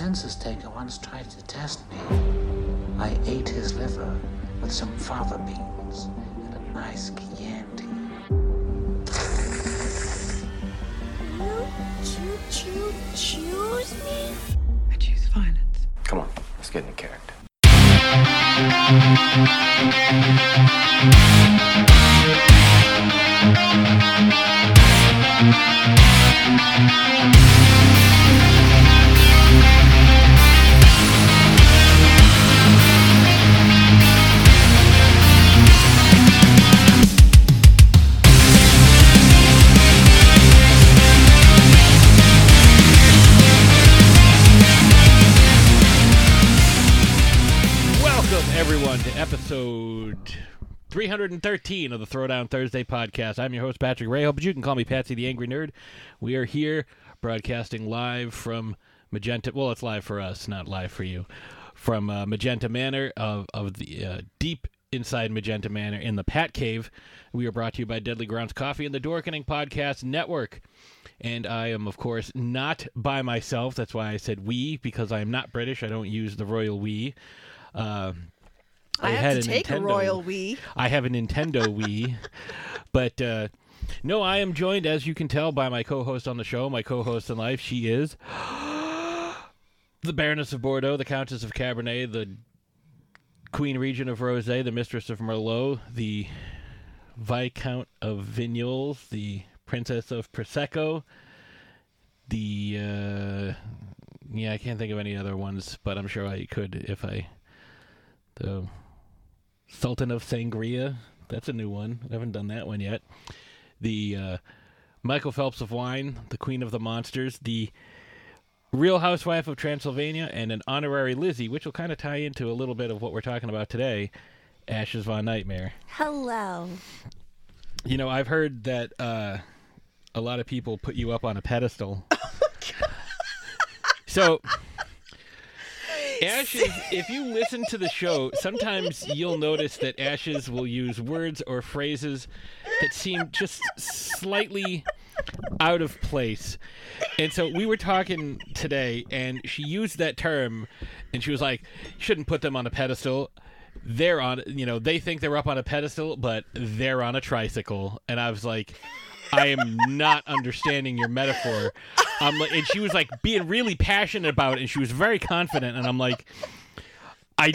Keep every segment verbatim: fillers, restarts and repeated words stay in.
census taker once tried to test me. I ate his liver with some fava beans and a nice Chianti. You choo choo choose me? I choose violence. Come on, let's get into character. Episode three hundred thirteen of the Throwdown Thursday podcast. I'm your host, Patrick Rahope, but you can call me Patsy the Angry Nerd. We are here broadcasting live from Magenta. Well, it's live for us, not live for you. From uh, Magenta Manor, of, of the uh, deep inside Magenta Manor in the Pat Cave. We are brought to you by Deadly Grounds Coffee and the Dorkening Podcast Network. And I am, of course, not by myself. That's why I said we, because I am not British. I don't use the royal we. Uh, I, I have had to a take Nintendo. a royal Wii. I have a Nintendo Wii. But, uh, no, I am joined, as you can tell, by my co-host on the show, my co-host in life. She is the Baroness of Bordeaux, the Countess of Cabernet, the Queen Regent of Rosé, the Mistress of Merlot, the Viscount of Vignoles, the Princess of Prosecco, the... Uh, yeah, I can't think of any other ones, but I'm sure I could if I... So... Sultan of Sangria. That's a new one. I haven't done that one yet. The uh, Michael Phelps of Wine, the Queen of the Monsters, the Real Housewife of Transylvania, and an honorary Lizzie, which will kind of tie into a little bit of what we're talking about today, Ashes von Nightmare. Hello. You know, I've heard that uh, a lot of people put you up on a pedestal. Oh, God. So... Ashes, if you listen to the show, sometimes you'll notice that Ashes will use words or phrases that seem just slightly out of place. And so we were talking today, and she used that term, and she was like, shouldn't put them on a pedestal. They're on, you know, they think they're up on a pedestal, but they're on a tricycle. And I was like... I am not understanding your metaphor. I'm like, and she was like being really passionate about it, and she was very confident. And I'm like, I,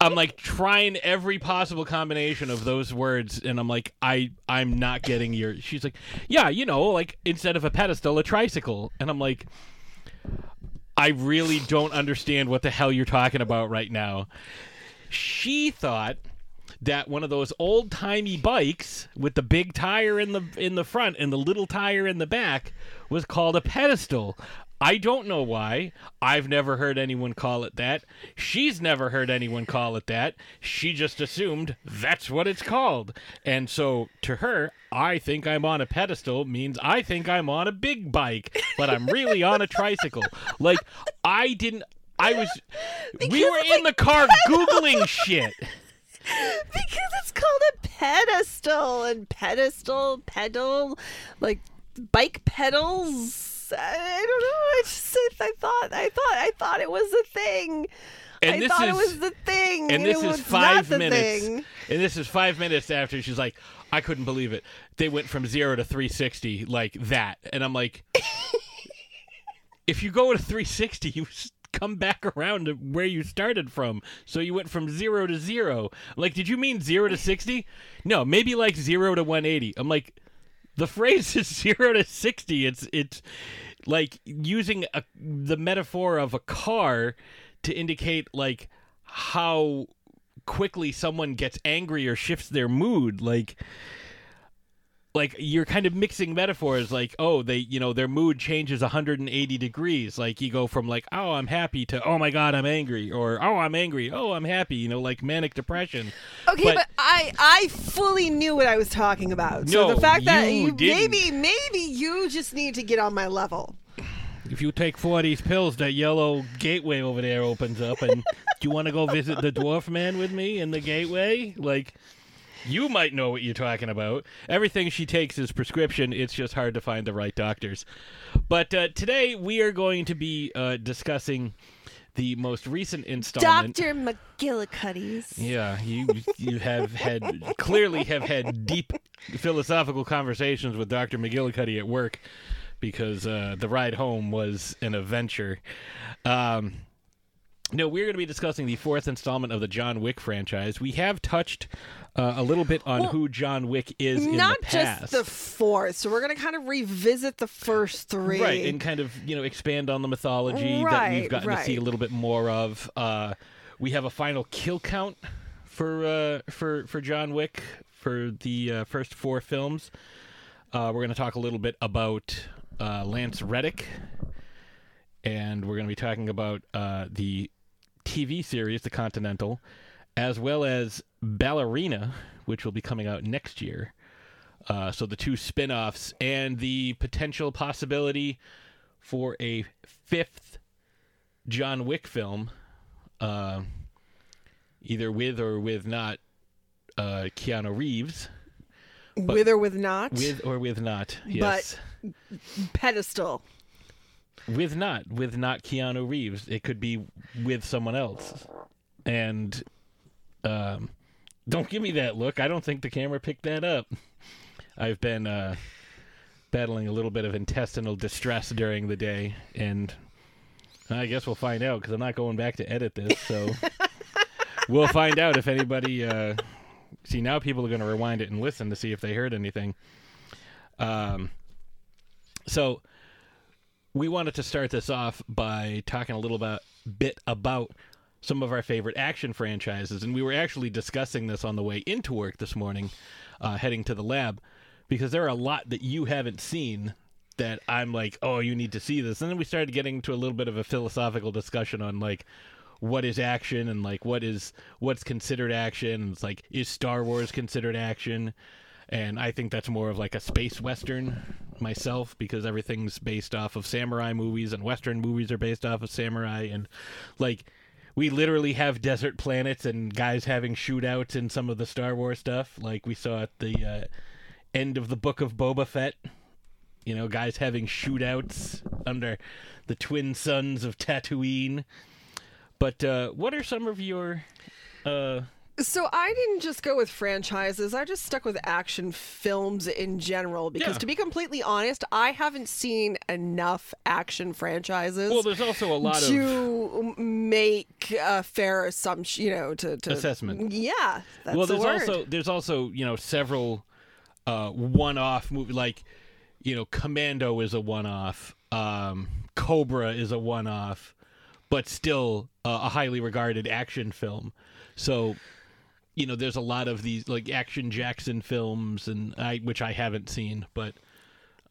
I'm like trying every possible combination of those words, and I'm like, I, I'm not getting your. She's like, yeah, you know, like instead of a pedestal, a tricycle, and I'm like, I really don't understand what the hell you're talking about right now. She thought that one of those old-timey bikes with the big tire in the in the front and the little tire in the back was called a pedestal. I don't know why. I've never heard anyone call it that. She's never heard anyone call it that. She just assumed that's what it's called. And so to her, I think I'm on a pedestal means I think I'm on a big bike, but I'm really on a tricycle. Like, I didn't... I was... Because we were like, in the car Googling shit. Because it's called a pedestal, and pedestal, pedal, like bike pedals. I don't know. I just I thought I thought I thought it was a thing. And I this thought is, it was the thing. And, and this is five minutes. And this is five minutes after she's like, I couldn't believe it. They went from zero to three sixty like that, and I'm like, if you go to three sixty, you. Come back around to where you started from. So you went from zero to zero. Like, did you mean zero to sixty? No, maybe like zero to one eighty. I'm like, the phrase is zero to sixty. It's it's like using a, the metaphor of a car to indicate like how quickly someone gets angry or shifts their mood. Like. Like, you're kind of mixing metaphors, like, oh, they, you know, their mood changes one hundred eighty degrees. Like, you go from, like, oh, I'm happy to, oh, my God, I'm angry. Or, oh, I'm angry. Oh, I'm happy. You know, like, manic depression. Okay, but, but I, I fully knew what I was talking about. So no, the fact that you you, maybe, maybe you just need to get on my level. If you take four of these pills, that yellow gateway over there opens up. And do you want to go visit the dwarf man with me in the gateway? Like... You might know what you're talking about. Everything she takes is prescription. It's just hard to find the right doctors. But uh, today we are going to be uh, discussing the most recent installment. Doctor McGillicuddy's. Yeah, you you have had clearly have had deep philosophical conversations with Doctor McGillicuddy at work, because uh, the ride home was an adventure. Um, no, we're going to be discussing the fourth installment of the John Wick franchise. We have touched uh, a little bit on well, who John Wick is in the past. Not just the fourth. So we're going to kind of revisit the first three. Right, and kind of, you know, expand on the mythology right, that we've gotten right. to see a little bit more of. Uh, we have a final kill count for uh, for for John Wick for the uh, first four films. Uh, we're going to talk a little bit about uh, Lance Reddick. And we're going to be talking about uh, the T V series, The Continental, as well as Ballerina, which will be coming out next year. Uh, so the two spin-offs and the potential possibility for a fifth John Wick film, uh, either with or with not uh, Keanu Reeves. But with or with not? With or with not, yes. But pedestal. With not, with not Keanu Reeves. It could be with someone else. And um, don't give me that look. I don't think the camera picked that up. I've been uh, battling a little bit of intestinal distress during the day. And I guess we'll find out, because I'm not going back to edit this. So we'll find out if anybody... Uh... See, now people are going to rewind it and listen to see if they heard anything. Um, so... We wanted to start this off by talking a little about, bit about some of our favorite action franchises, and we were actually discussing this on the way into work this morning, uh, heading to the lab, because there are a lot that you haven't seen that I'm like, oh, you need to see this. And then we started getting to a little bit of a philosophical discussion on, like, what is action and, like, what is what's considered action. And it's like, is Star Wars considered action? And I think that's more of like a space western myself, because everything's based off of samurai movies, and western movies are based off of samurai. And like, we literally have desert planets and guys having shootouts in some of the Star Wars stuff. Like we saw at the uh, end of the Book of Boba Fett, you know, guys having shootouts under the twin suns of Tatooine. But uh, what are some of your... Uh, So I didn't just go with franchises. I just stuck with action films in general, because yeah. to be completely honest, I haven't seen enough action franchises. Well, there's also a lot to of... make a fair assumption, you know, to... to... Assessment. Yeah, that's well, there's the word. Also, there's also, you know, several uh, one-off movies, like, you know, Commando is a one-off, um, Cobra is a one-off, but still uh, a highly regarded action film. So... You know, there's a lot of these like Action Jackson films, and I which I haven't seen, but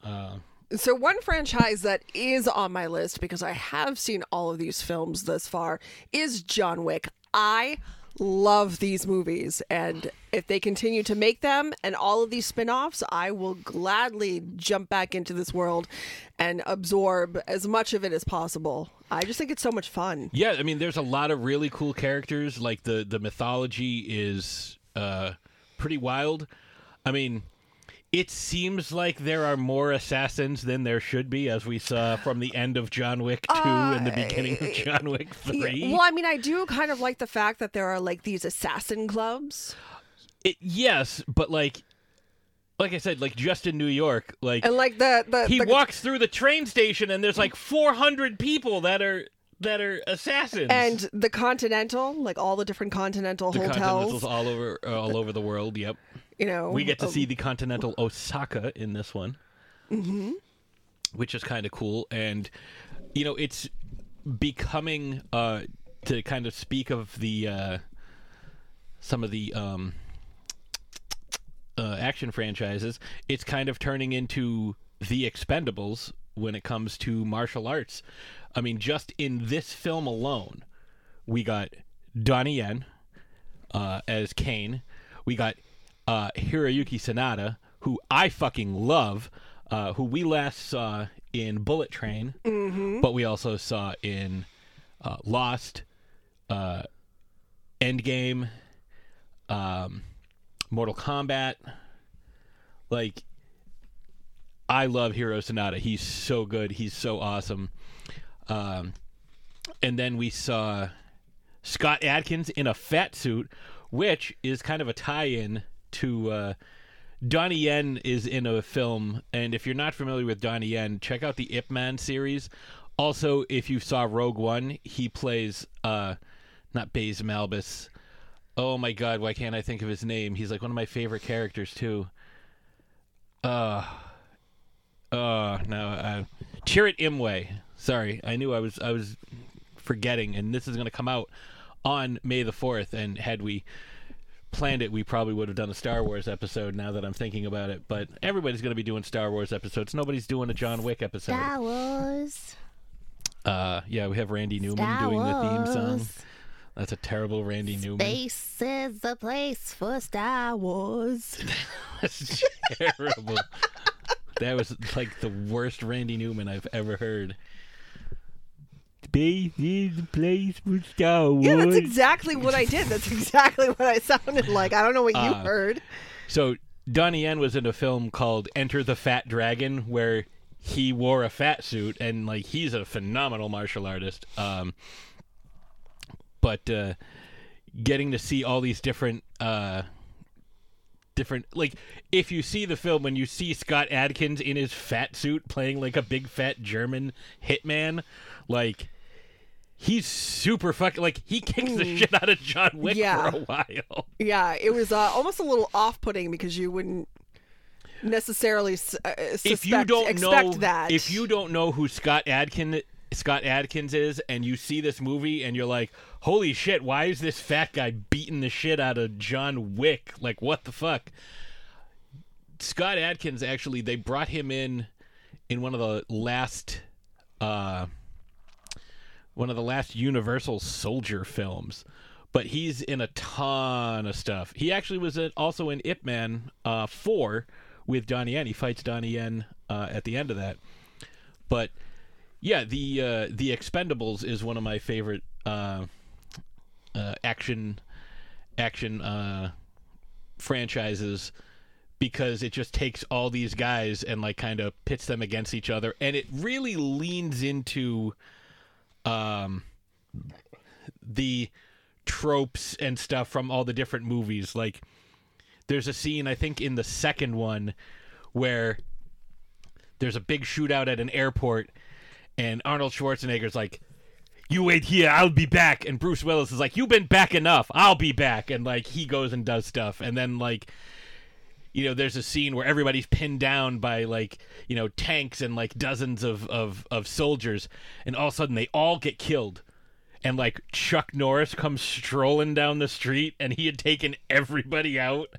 uh... so one franchise that is on my list, because I have seen all of these films thus far, is John Wick. I love these movies, and if they continue to make them and all of these spin-offs, I will gladly jump back into this world and absorb as much of it as possible. I just think it's so much fun. Yeah, I mean, there's a lot of really cool characters. Like, the, the mythology is uh, pretty wild. I mean, it seems like there are more assassins than there should be, as we saw from the end of John Wick two uh, and the beginning of John Wick three. Yeah, well, I mean, I do kind of like the fact that there are, like, these assassin clubs. It, yes, but, like... Like I said, like just in New York, like and like the, the he the... walks through the train station and there's like four hundred people that are that are assassins. And the Continental, like all the different Continental the hotels, Continentals all over uh, all over the world. Yep, you know we get to um... see the Continental Osaka in this one, mm-hmm. which is kind of cool. And you know it's becoming uh, to kind of speak of the uh, some of the. Um, Uh, action franchises, it's kind of turning into The Expendables when it comes to martial arts. I mean, just in this film alone, we got Donnie Yen uh, as Kane. We got uh, Hiroyuki Sanada, who I fucking love, uh, who we last saw in Bullet Train, mm-hmm. but we also saw in uh, Lost, uh, Endgame, um... Mortal Kombat. Like, I love Hiroyuki Sanada. He's so good. He's so awesome. Um, and then we saw Scott Adkins in a fat suit, which is kind of a tie-in to uh, Donnie Yen is in a film. And if you're not familiar with Donnie Yen, check out the Ip Man series. Also, if you saw Rogue One, he plays uh, not Baze Malbus. Oh my God, why can't I think of his name? He's like one of my favorite characters too. Uh, uh, no, uh, Chirrut Îmwe. Sorry, I knew I was I was forgetting, and this is going to come out on May the fourth, and had we planned it, we probably would have done a Star Wars episode now that I'm thinking about it, but everybody's going to be doing Star Wars episodes. Nobody's doing a John Wick episode. Star Wars. Uh, yeah, we have Randy Newman Star doing Wars. The theme song. That's a terrible Randy Space Newman. Space is the place for Star Wars. That's terrible. That was like the worst Randy Newman I've ever heard. Space is the place for Star Wars. Yeah, that's exactly what I did. That's exactly what I sounded like. I don't know what you uh, heard. So Donnie Yen was in a film called Enter the Fat Dragon, where he wore a fat suit, and like he's a phenomenal martial artist. Um, but uh, getting to see all these different, uh, different like if you see the film, when you see Scott Adkins in his fat suit playing like a big fat German hitman, like. He's super fucking, like, he kicks the shit out of John Wick yeah. for a while. Yeah, it was uh, almost a little off-putting because you wouldn't necessarily su- suspect, if you don't expect know, that. If you don't know who Scott Adkins, Scott Adkins is, and you see this movie and you're like, holy shit, why is this fat guy beating the shit out of John Wick? Like, what the fuck? Scott Adkins, actually, they brought him in in one of the last... Uh, one of the last Universal Soldier films, but he's in a ton of stuff. He actually was in, also in Ip Man uh, four with Donnie Yen. He fights Donnie Yen uh, at the end of that. But yeah, the uh, the Expendables is one of my favorite uh, uh, action action uh, franchises, because it just takes all these guys and like kind of pits them against each other, and it really leans into. Um, the tropes and stuff from all the different movies. Like, there's a scene, I think, in the second one where there's a big shootout at an airport, and Arnold Schwarzenegger's like, "You wait here, I'll be back." And Bruce Willis is like, "You've been back enough, I'll be back." And, like, he goes and does stuff. And then, like, you know, there's a scene where everybody's pinned down by, like, you know, tanks and, like, dozens of, of, of soldiers. And all of a sudden, they all get killed. And, like, Chuck Norris comes strolling down the street, and he had taken everybody out.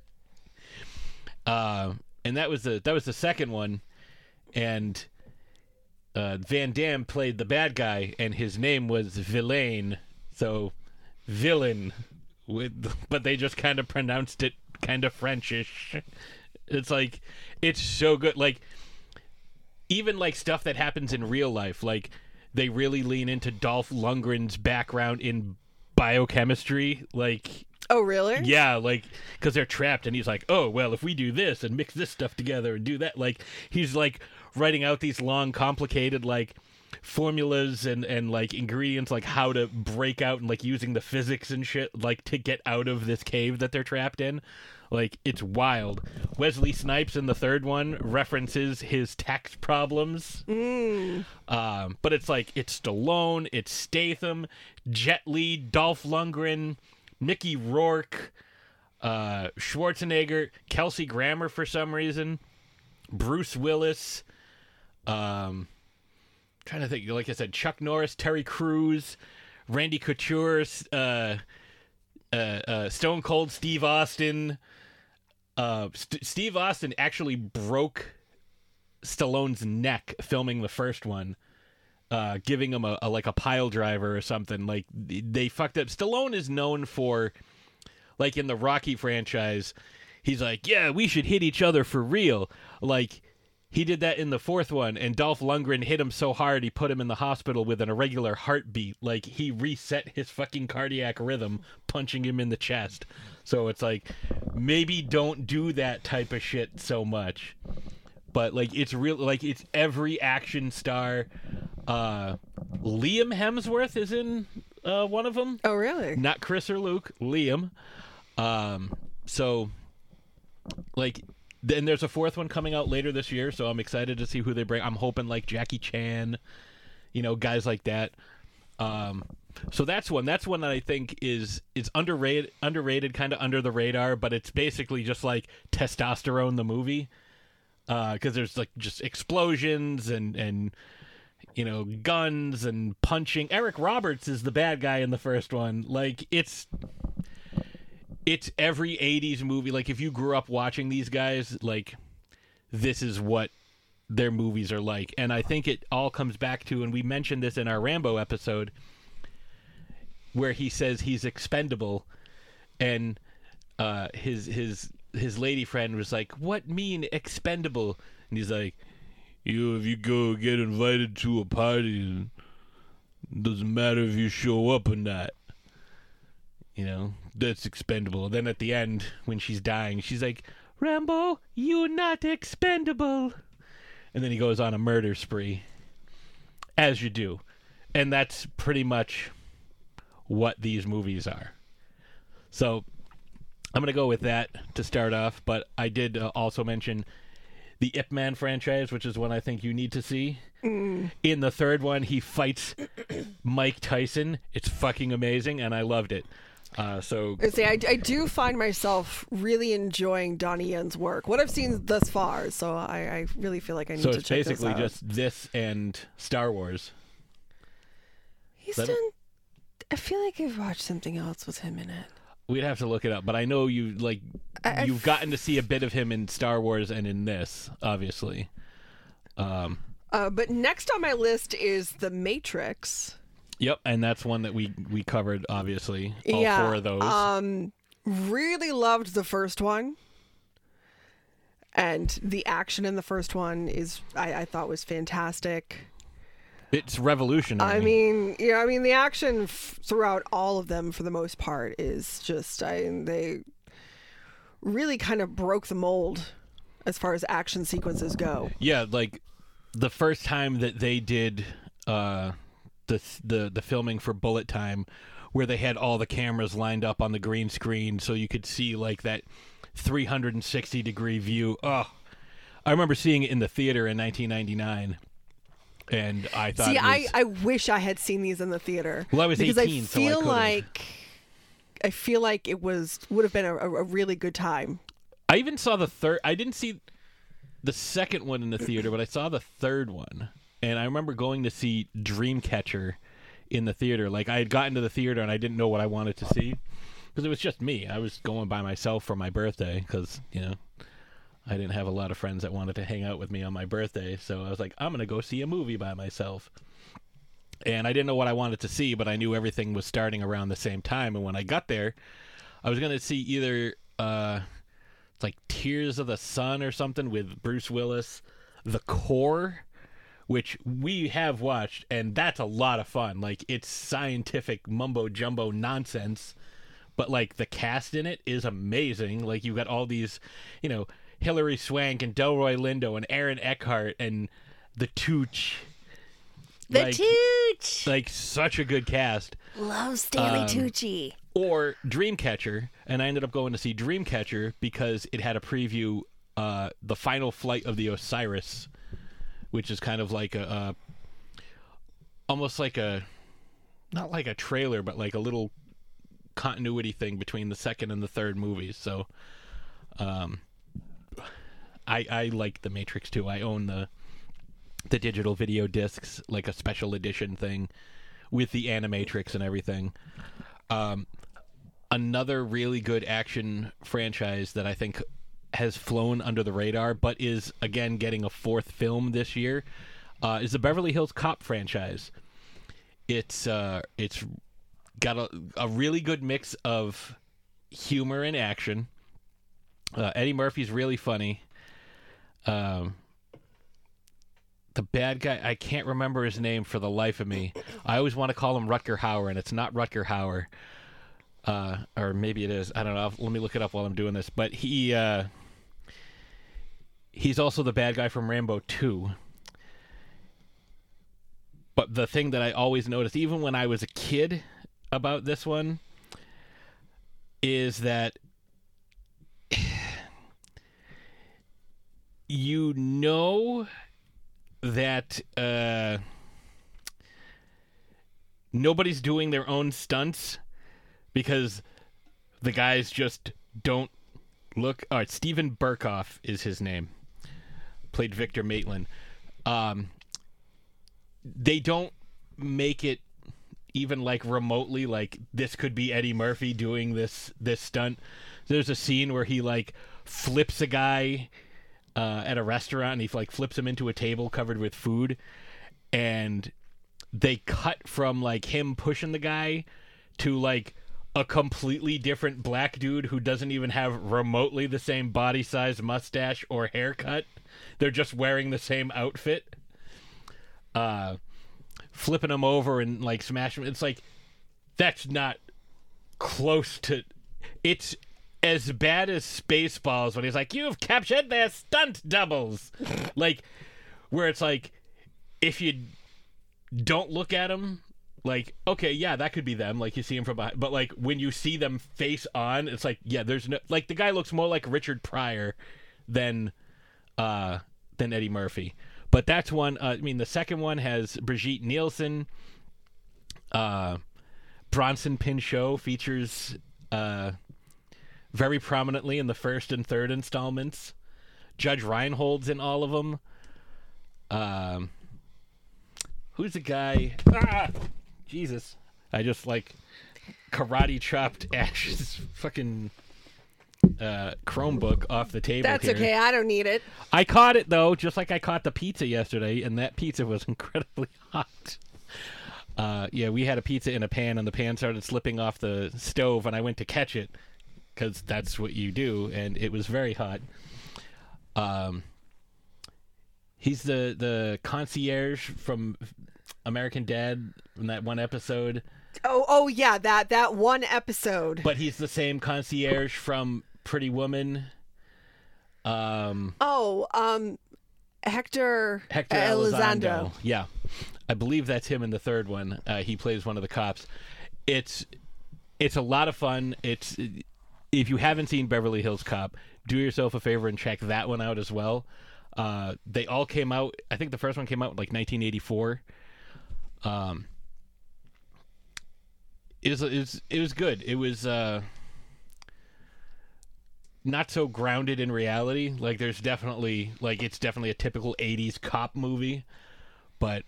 Uh, and that was the that was the second one. And uh, Van Damme played the bad guy, and his name was Villain. So, villain. With, but they just kind of pronounced it kind of Frenchish. It's like, it's so good. Like, even like stuff that happens in real life, like they really lean into Dolph Lundgren's background in biochemistry. Like, oh really? Yeah, like, because they're trapped, and he's like, oh well, if we do this and mix this stuff together and do that, like he's like writing out these long complicated like formulas and and like ingredients, like how to break out, and like using the physics and shit like to get out of this cave that they're trapped in. Like, it's wild. Wesley Snipes in the third one references his tax problems. mm. Um but it's like, it's Stallone, it's Statham, Jet Li, Dolph Lundgren, Mickey Rourke, uh Schwarzenegger, Kelsey Grammer for some reason, Bruce Willis, um trying to think, like I said, Chuck Norris, Terry Crews, Randy Couture, uh, uh, uh, Stone Cold Steve Austin. Uh, St- Steve Austin actually broke Stallone's neck filming the first one, uh, giving him a, a like a pile driver or something. Like, they fucked up. Stallone is known for, like, in the Rocky franchise, he's like, yeah, we should hit each other for real. Like, he did that in the fourth one, and Dolph Lundgren hit him so hard he put him in the hospital with an irregular heartbeat. Like, he reset his fucking cardiac rhythm, punching him in the chest. So it's like, maybe don't do that type of shit so much. But like it's real, like it's every action star. Uh, Liam Hemsworth is in uh, one of them. Oh, really? Not Chris or Luke. Liam. Um, so, like, then there's a fourth one coming out later this year. So I'm excited to see who they bring. I'm hoping like Jackie Chan, you know, guys like that. Um, so that's one. That's one that I think is is underrated, underrated, kind of under the radar. But it's basically just like Testosterone the movie. Because uh, there's like just explosions and, and you know guns and punching. Eric Roberts is the bad guy in the first one. Like it's it's every eighties movie. Like if you grew up watching these guys, like this is what their movies are like. And I think it all comes back to, and we mentioned this in our Rambo episode, where he says he's expendable, and uh, his his. his lady friend was like, "What mean expendable?" And he's like, "You, if you go get invited to a party, it doesn't matter if you show up or not. You know, that's expendable." Then at the end, when she's dying, she's like, "Rambo, you're not expendable." And then he goes on a murder spree, as you do. And that's pretty much what these movies are. So I'm going to go with that to start off, but I did uh, also mention the Ip Man franchise, which is one I think you need to see. Mm. In the third one, he fights Mike Tyson. It's fucking amazing, and I loved it. Uh, so I, see, I, I do find myself really enjoying Donnie Yen's work, what I've seen thus far, so I, I really feel like I need so to check this out. So it's basically just this and Star Wars. He's Let done... It... I feel like I've watched something else with him in it. We'd have to look it up, but I know you like I, you've gotten to see a bit of him in Star Wars and in this, obviously. Um, uh, but next on my list is The Matrix. Yep, and that's one that we we covered, obviously. All yeah, four of those. Um, really loved the first one, and the action in the first one is I, I thought was fantastic. It's revolutionary. I mean, yeah, I mean the action f- throughout all of them, for the most part, is just I mean, they really kind of broke the mold as far as action sequences go. Yeah, like the first time that they did uh, the the the filming for Bullet Time, where they had all the cameras lined up on the green screen, so you could see like that three sixty degree view. Oh, I remember seeing it in the theater in nineteen ninety-nine. And I thought See, it was... I, I wish I had seen these in the theater. Well, I was eighteen, I feel so I like I feel like it was would have been a, a really good time. I even saw the third. I didn't see the second one in the theater, but I saw the third one, and I remember going to see Dreamcatcher in the theater. Like I had gotten to the theater and I didn't know what I wanted to see because it was just me. I was going by myself for my birthday because you know. I didn't have a lot of friends that wanted to hang out with me on my birthday, so I was like, I'm going to go see a movie by myself. And I didn't know what I wanted to see, but I knew everything was starting around the same time. And when I got there, I was going to see either uh, it's like Tears of the Sun or something with Bruce Willis, The Core, which we have watched, and that's a lot of fun. Like, it's scientific mumbo-jumbo nonsense, but, like, the cast in it is amazing. Like, you've got all these, you know... Hilary Swank and Delroy Lindo and Aaron Eckhart and the Tooch. The like, Tooch! Like, such a good cast. Love Stanley um, Tucci. Or Dreamcatcher, and I ended up going to see Dreamcatcher because it had a preview, uh, The Final Flight of the Osiris, which is kind of like a, a, almost like a, not like a trailer, but like a little continuity thing between the second and the third movies, so, um... I, I like The Matrix too. I own the the digital video discs, like a special edition thing with the Animatrix and everything. Um, another really good action franchise that I think has flown under the radar, but is, again, getting a fourth film this year, uh, is the Beverly Hills Cop franchise. It's uh, it's got a, a really good mix of humor and action. Uh, Eddie Murphy's really funny. Um, the bad guy, I can't remember his name for the life of me. I always want to call him Rutger Hauer, and it's not Rutger Hauer. Uh, or maybe it is. I don't know. Let me look it up while I'm doing this. But he, uh, He's also the bad guy from Rambo two. But the thing that I always noticed, even when I was a kid, about this one is that you know that uh, nobody's doing their own stunts because the guys just don't look. All right, Stephen Burkoff is his name. Played Victor Maitland. Um, they don't make it even like remotely like this could be Eddie Murphy doing this this stunt. There's a scene where he like flips a guy uh, at a restaurant, and he like flips him into a table covered with food, and they cut from like him pushing the guy to like a completely different black dude who doesn't even have remotely the same body size, mustache, or haircut. They're just wearing the same outfit. Uh, flipping him over and like smashing him. It's like, that's not close to, it's as bad as Spaceballs when he's like, you've captured their stunt doubles. Like, where it's like, if you don't look at them, like, okay, yeah, that could be them. Like, you see him from behind, but like when you see them face on, it's like, yeah, there's no, like the guy looks more like Richard Pryor than, uh, than Eddie Murphy. But that's one, uh, I mean, the second one has Brigitte Nielsen. Uh, Bronson Pinchot features uh, very prominently in the first and third installments. Judge Reinhold's in all of them. Um, who's the guy? Ah! Jesus. I just, like, karate chopped Ash's fucking... Uh, Chromebook off the table. That's here. Okay. I don't need it. I caught it though, just like I caught the pizza yesterday, and that pizza was incredibly hot. Uh, yeah, we had a pizza in a pan, and the pan started slipping off the stove, and I went to catch it because that's what you do, and it was very hot. Um, he's the the concierge from American Dad in that one episode. Oh, oh yeah, that that one episode. But he's the same concierge from Pretty Woman. Um, oh, um, Hector Hector Elizondo. Elizondo. Yeah, I believe that's him in the third one. Uh, he plays one of the cops. It's it's a lot of fun. It's if you haven't seen Beverly Hills Cop, do yourself a favor and check that one out as well. Uh, they all came out. I think the first one came out in like nineteen eighty-four. Um, it was it was it was good. It was. Uh, not so grounded in reality. Like there's definitely like it's definitely a typical eighties cop movie, but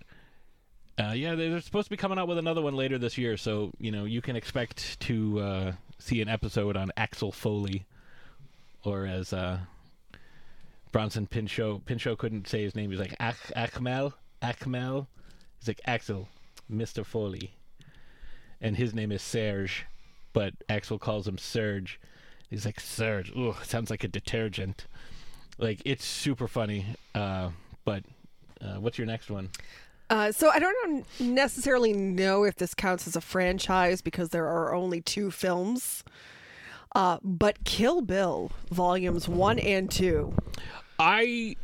uh, yeah, they're supposed to be coming out with another one later this year, so you know you can expect to uh, see an episode on Axel Foley, or as uh, Bronson Pinchot Pinchot couldn't say his name. He's like Ach Achmel Achmel. He's like Axel, Mister Foley, and his name is Serge, but Axel calls him Serge. He's like, Surge, ooh, sounds like a detergent. Like, it's super funny. Uh, but uh, what's your next one? Uh, so I don't necessarily know if this counts as a franchise because there are only two films. Uh, but Kill Bill, volumes one and two. I,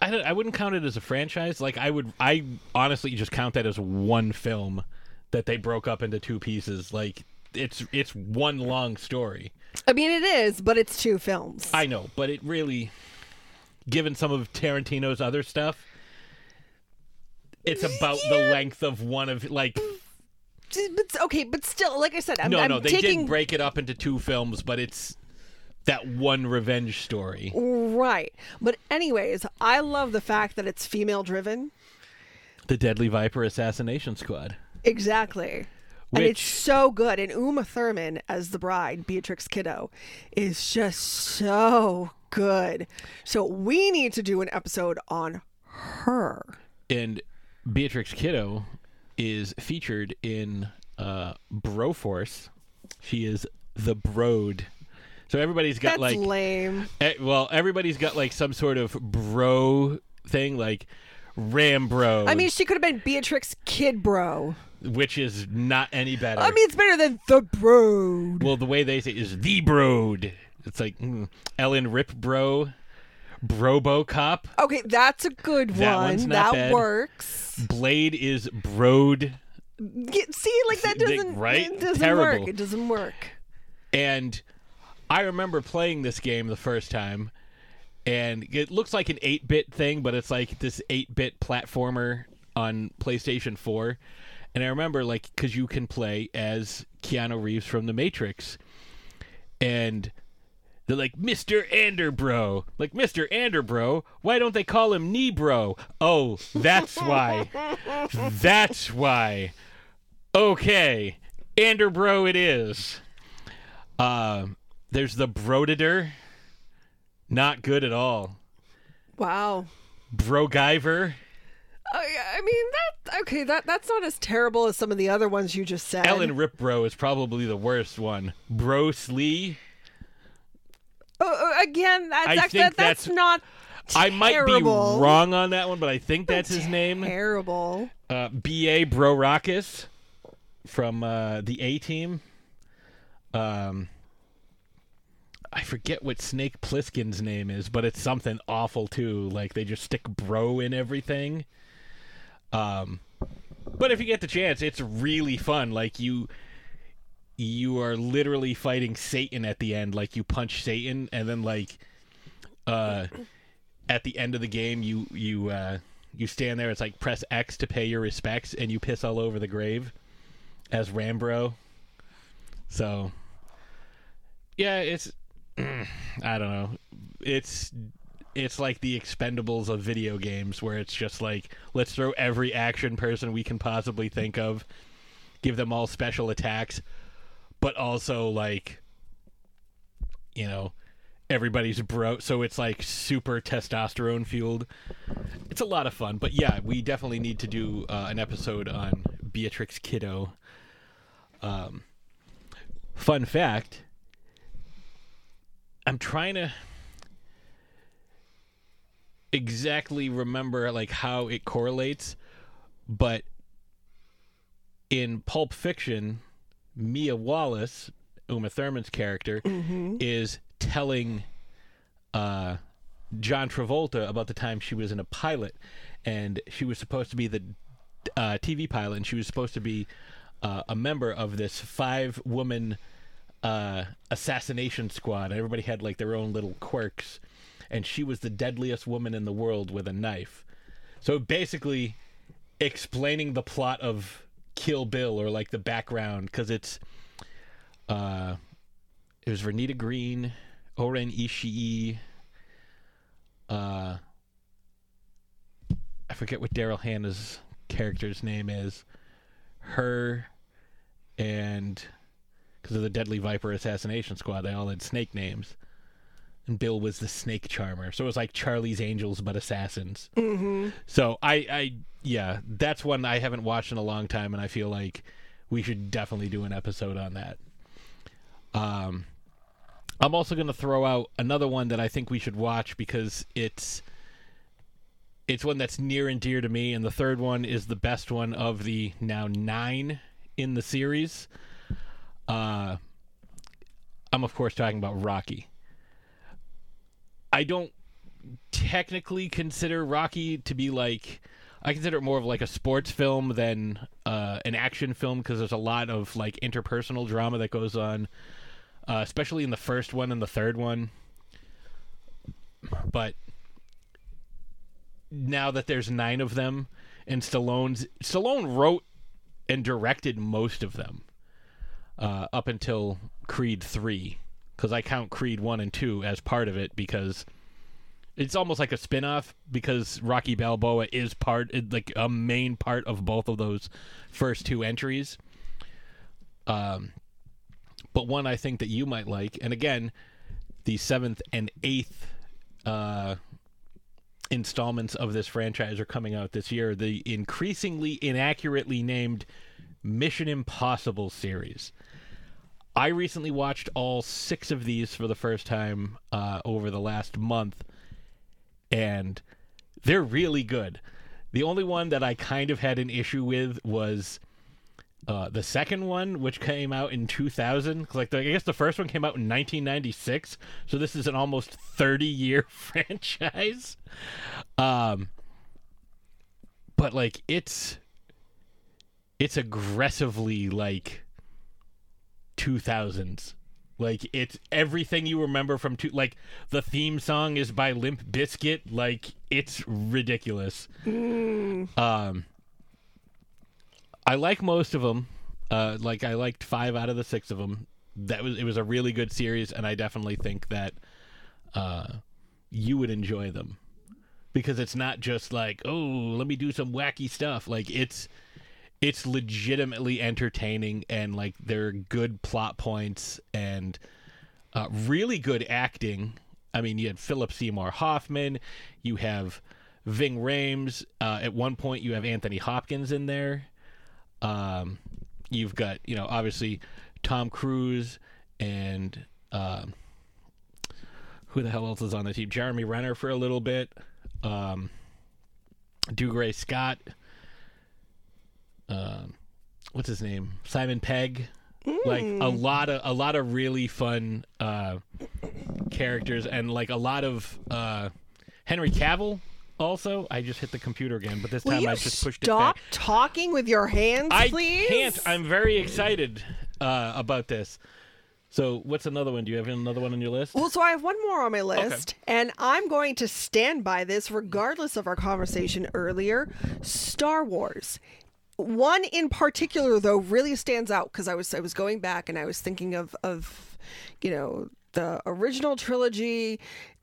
I, I wouldn't count it as a franchise. Like, I would, I honestly just count that as one film that they broke up into two pieces. Like, it's it's one long story. I mean, it is, but it's two films. I know, but it really, given some of Tarantino's other stuff, it's about yeah. the length of one of, like... But, okay, but still, like I said, I'm, no, I'm no, taking... No, no, they did break it up into two films, but it's that one revenge story. Right. But anyways, I love the fact that it's female-driven. The Deadly Viper Assassination Squad. Exactly. Which... And it's so good. And Uma Thurman as the bride, Beatrix Kiddo, is just so good. So we need to do an episode on her. And Beatrix Kiddo is featured in uh, Broforce. She is the brode. So everybody's got That's like... That's lame. Well, everybody's got like some sort of bro thing, like Rambro. I mean, she could have been Beatrix Kidbro. Which is not any better. I mean, it's better than the brode. Well, the way they say it is the brode. It's like mm, Ellen Ripbro, Brobocop. Okay, that's a good that one. One's not that bad. Works. Blade is Brode. Get, see, like that doesn't, right? It doesn't Terrible. work. It doesn't work. And I remember playing this game the first time, and it looks like an eight-bit thing, but it's like this eight-bit platformer on PlayStation four. And I remember, like, because you can play as Keanu Reeves from The Matrix, and they're like, Mister Anderbro. Like, Mister Anderbro, why don't they call him Knee-Bro? Oh, that's why. That's why. Okay. Anderbro it is. Uh, there's the Broditor. Not good at all. Wow. Brogyver. Uh, I mean, that okay, that that's not as terrible as some of the other ones you just said. Ellen Ripbro is probably the worst one. Bruce Lee. Uh, again, that's, I actually, think that, that's, that's not terrible. I might be wrong on that one, but I think that's his name. Terrible. Uh, B A Brorakis from uh, the A-Team. Um, I forget what Snake Plissken's name is, but it's something awful, too. Like, they just stick bro in everything. Um, but if you get the chance, it's really fun. Like, you... You are literally fighting Satan at the end. Like, you punch Satan, and then, like, uh, at the end of the game, you you uh, you stand there. It's like, press X to pay your respects, and you piss all over the grave as Rambo. So, yeah, it's... I don't know. It's it's like the Expendables of video games, where it's just like, let's throw every action person we can possibly think of, give them all special attacks, but also, like, you know, everybody's bro, so it's, like, super testosterone-fueled. It's a lot of fun, but yeah, we definitely need to do uh, an episode on Beatrix Kiddo. Um, fun fact, I'm trying to exactly remember, like, how it correlates, but in Pulp Fiction... Mia Wallace, Uma Thurman's character, mm-hmm. is telling uh, John Travolta about the time she was in a pilot, and she was supposed to be the uh, T V pilot, and she was supposed to be uh, a member of this five-woman uh, assassination squad. Everybody had, like, their own little quirks, and she was the deadliest woman in the world with a knife. So basically explaining the plot of Kill Bill, or like the background, because it's uh it was Vernita Green, Oren Ishii, uh I forget what Daryl Hannah's character's name is, her, and because of the Deadly Viper assassination squad, they all had snake names, and Bill was the snake charmer, so it was like Charlie's Angels but assassins. Mm-hmm. So I I yeah, that's one I haven't watched in a long time, and I feel like we should definitely do an episode on that. Um, I'm also going to throw out another one that I think we should watch, because it's it's one that's near and dear to me, and the third one is the best one of the now nine in the series. Uh, I'm, of course, talking about Rocky. I don't technically consider Rocky to be like... I consider it more of like a sports film than uh, an action film, because there's a lot of like interpersonal drama that goes on, uh, especially in the first one and the third one. But now that there's nine of them, and Stallone's Stallone wrote and directed most of them uh, up until Creed three, because I count Creed one and two as part of it, because... It's almost like a spin-off, because Rocky Balboa is part, like a main part of both of those first two entries. Um, but one I think that you might like, and again, the seventh and eighth uh, installments of this franchise are coming out this year. The increasingly inaccurately named Mission Impossible series. I recently watched all six of these for the first time uh, over the last month. And they're really good. The only one that I kind of had an issue with was Uh, the second one, which came out in two thousand, like the, I guess the first one came out in nineteen ninety-six, so this is an almost thirty-year franchise. Um, but like it's it's aggressively like two thousands. Like it's everything you remember from two. Like the theme song is by Limp Bizkit. Like it's ridiculous. Mm. Um. I like most of them. Uh, like I liked five out of the six of them. That was it was a really good series, and I definitely think that uh, you would enjoy them because it's not just like, oh, let me do some wacky stuff. Like it's it's legitimately entertaining, and like there are good plot points and uh, really good acting. I mean, you had Philip Seymour Hoffman, you have Ving Rhames. Uh, at one point, you have Anthony Hopkins in there. Um, you've got, you know, obviously Tom Cruise and, um, who the hell else is on the team? Jeremy Renner for a little bit. Um, Dougray Scott. Um, what's his name? Simon Pegg. Mm. Like a lot of, a lot of really fun, uh, characters, and like a lot of, uh, Henry Cavill. Also, I just hit the computer again, but this time I just pushed it back. Stop talking with your hands, please? I can't. I'm very excited uh, about this. So what's another one? Do you have another one on your list? Well, so I have one more on my list, okay. And I'm going to stand by this regardless of our conversation earlier. Star Wars. One in particular, though, really stands out because I was I was going back and I was thinking of, of you know, the original trilogy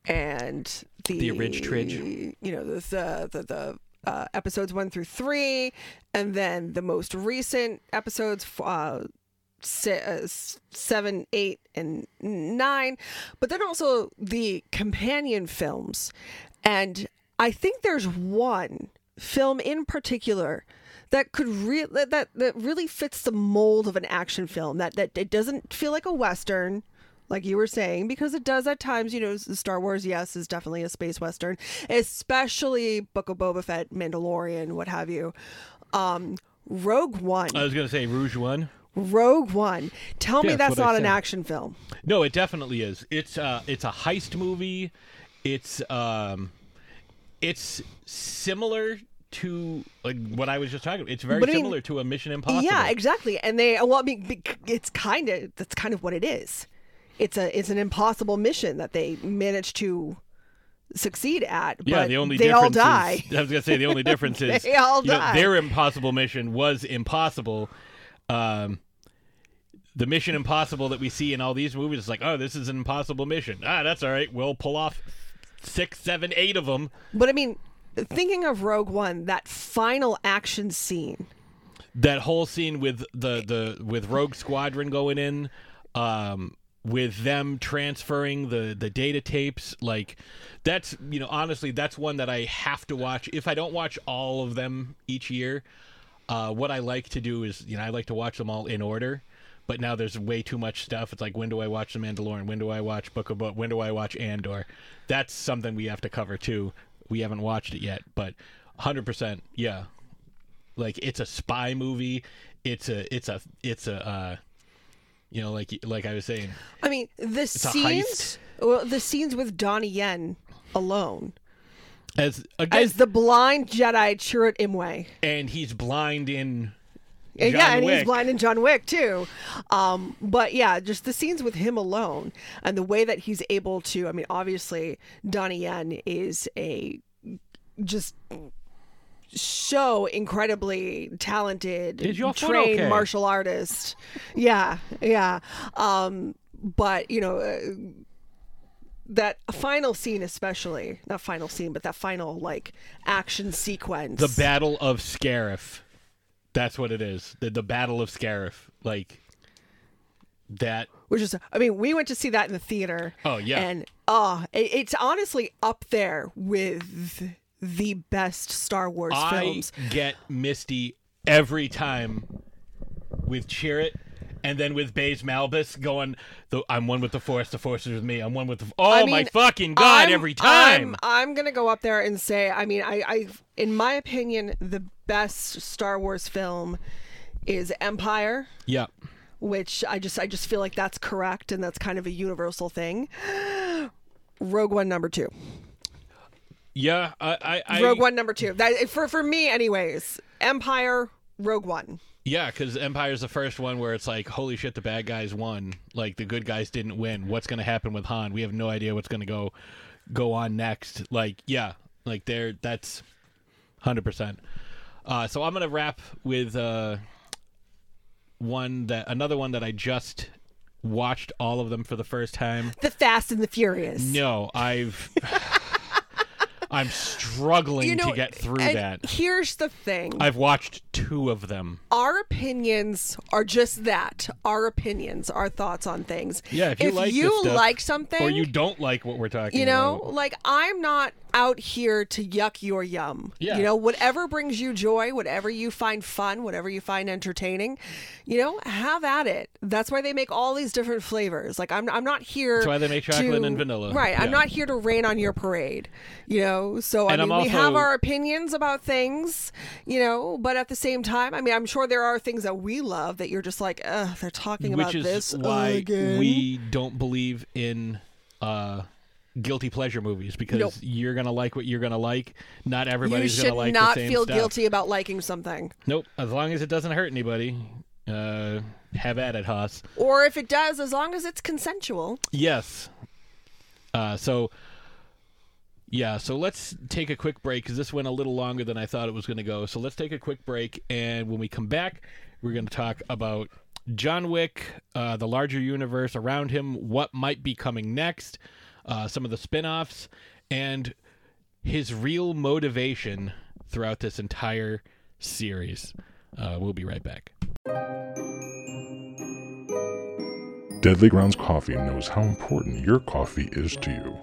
and the, the Ridge Tridge, you know, the the the uh, episodes one through three, and then the most recent episodes uh, se- uh, seven, eight, and nine, but then also the companion films, and I think there's one film in particular that could re- that, that that really fits the mold of an action film. That that it doesn't feel like a Western. Like you were saying, because it does at times, you know, Star Wars, yes, is definitely a space Western, especially Book of Boba Fett, Mandalorian, what have you. Um, Rogue One. I was going to say Rouge One. Rogue One. Tell yeah, me that's not an action film. No, it definitely is. It's uh, it's a heist movie. It's um, it's similar to like what I was just talking about. It's very but similar I mean, to a Mission Impossible. Yeah, exactly. And they, well, I mean, it's kind of, that's kind of what it is. It's a it's an impossible mission that they managed to succeed at. But yeah, the only they all die. Is, I was gonna say the only difference is they all die. Know, their impossible mission was impossible. Um, the Mission Impossible that we see in all these movies is like, oh, this is an impossible mission. Ah, that's all right. We'll pull off six, seven, eight of them. But I mean, thinking of Rogue One, that final action scene, that whole scene with the, the with Rogue Squadron going in. Um, With them transferring the, the data tapes, like that's, you know, honestly, that's one that I have to watch. If I don't watch all of them each year, uh, what I like to do is, you know, I like to watch them all in order. But now there's way too much stuff. It's like, when do I watch The Mandalorian? When do I watch Book of Boba? When do I watch Andor? That's something we have to cover too. We haven't watched it yet, but one hundred percent, yeah. Like it's a spy movie. It's a, it's a, it's a. Uh, You know, like like I was saying. I mean, the scenes, well, the scenes with Donnie Yen alone, as again, as the blind Jedi Chirrut Îmwe, and he's blind in John yeah, and Wick. He's blind in John Wick too. Um, but yeah, just the scenes with him alone, and the way that he's able to. I mean, obviously, Donnie Yen is a just. So incredibly talented, trained okay? martial artist. Yeah, yeah. Um, but, you know, uh, that final scene especially, not final scene, but that final, like, action sequence. The Battle of Scarif. That's what it is. The, the Battle of Scarif. Like, that... Which is, I mean, we went to see that in the theater. Oh, yeah. And, oh, uh, it, it's honestly up there with... the best Star Wars I films. I get misty every time with Chirrut, and then with Baze Malbus going, I'm one with the Force, the Force is with me, I'm one with the... Oh, I mean, my fucking God, I'm, every time! I'm, I'm gonna go up there and say, I mean, I, I, in my opinion, the best Star Wars film is Empire. Yep. Which I just I just feel like that's correct, and that's kind of a universal thing. Rogue One number two. Yeah, I, I, I Rogue One number two. That, for for me, anyways. Empire, Rogue One. Yeah, because Empire's the first one where it's like, holy shit, the bad guys won. Like, the good guys didn't win. What's going to happen with Han? We have no idea what's going to go go on next. Like, yeah, like there, that's one hundred percent. Uh, so I'm going to wrap with uh, one that another one that I just watched all of them for the first time. The Fast and the Furious. No, I've... I'm struggling you know, to get through and that. Here's the thing. I've watched two of them. Our opinions are just that. Our opinions, our thoughts on things. Yeah, if you, if like, you this stuff, like something. Or you don't like what we're talking you know, about. You know, like, I'm not out here to yuck your yum. Yeah. You know, whatever brings you joy, whatever you find fun, whatever you find entertaining, you know, have at it. That's why they make all these different flavors. Like, I'm I'm not here. That's why they make chocolate to, and vanilla. Right. Yeah. I'm not here to rain on your parade, you know. So, I and mean, also... we have our opinions about things, you know, but at the same time, I mean, I'm sure there are things that we love that you're just like, ugh, they're talking Which about this why again. We don't believe in uh, guilty pleasure movies because nope. you're going to like what you're going to like. Not everybody's going to like the same stuff. You should not feel guilty about liking something. Nope. As long as it doesn't hurt anybody, uh, have at it, Haas. Or if it does, as long as it's consensual. Yes. Uh, so... Yeah, so let's take a quick break because this went a little longer than I thought it was going to go. So let's take a quick break, and when we come back, we're going to talk about John Wick, uh, the larger universe around him, what might be coming next, uh, some of the spinoffs, and his real motivation throughout this entire series. Uh, we'll be right back. Deadly Grounds Coffee knows how important your coffee is to you.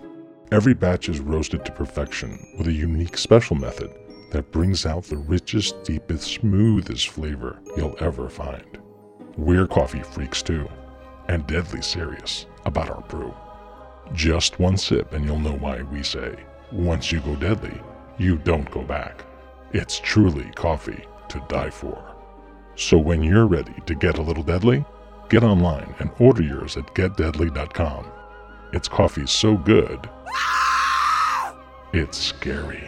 Every batch is roasted to perfection with a unique special method that brings out the richest, deepest, smoothest flavor you'll ever find. We're coffee freaks too, and deadly serious about our brew. Just one sip and you'll know why we say, once you go deadly, you don't go back. It's truly coffee to die for. So when you're ready to get a little deadly, get online and order yours at get deadly dot com. It's coffee so good, it's scary.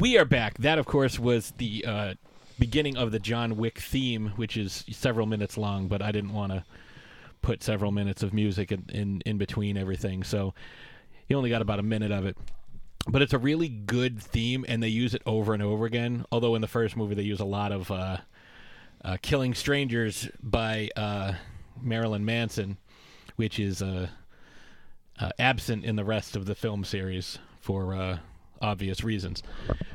We are back. That, of course, was the uh, beginning of the John Wick theme, which is several minutes long, but I didn't want to put several minutes of music in, in, in between everything, so you only got about a minute of it. But it's a really good theme, and they use it over and over again, although in the first movie they use a lot of uh, uh, Killing Strangers by uh, Marilyn Manson, which is uh, uh, absent in the rest of the film series for... Uh, obvious reasons.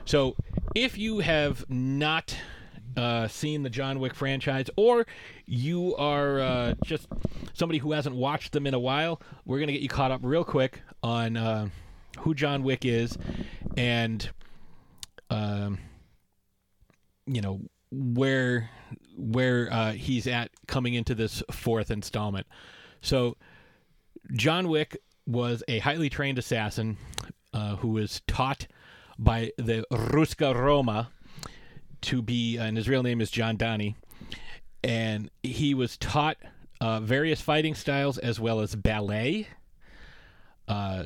So if you have not uh, seen the John Wick franchise, or you are uh, just somebody who hasn't watched them in a while, we're going to get you caught up real quick on uh, who John Wick is and, um, you know, where where uh, he's at coming into this fourth installment. So John Wick was a highly trained assassin, Uh, who was taught by the Ruska Roma to be, and his real name is John Donnie, and he was taught uh, various fighting styles as well as ballet uh,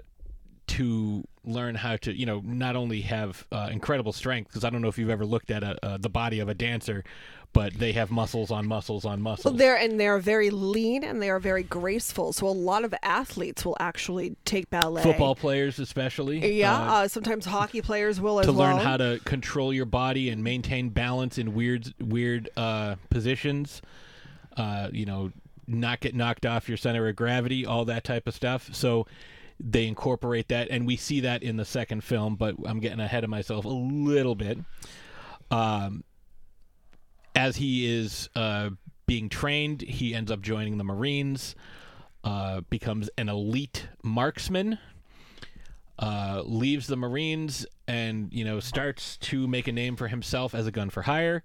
to learn how to, you know, not only have uh, incredible strength, because I don't know if you've ever looked at a, uh, the body of a dancer, but they have muscles on muscles on muscles. Well, they're, and they're very lean and they are very graceful. So a lot of athletes will actually take ballet. Football players especially. Yeah, uh, uh, sometimes hockey players will as well. To learn how to control your body and maintain balance in weird weird uh, positions. Uh, you know, not get knocked off your center of gravity, all that type of stuff. So they incorporate that, and we see that in the second film, but I'm getting ahead of myself a little bit. Um, as he is uh, being trained, he ends up joining the Marines, uh, becomes an elite marksman, uh, leaves the Marines, and, you know, starts to make a name for himself as a gun for hire,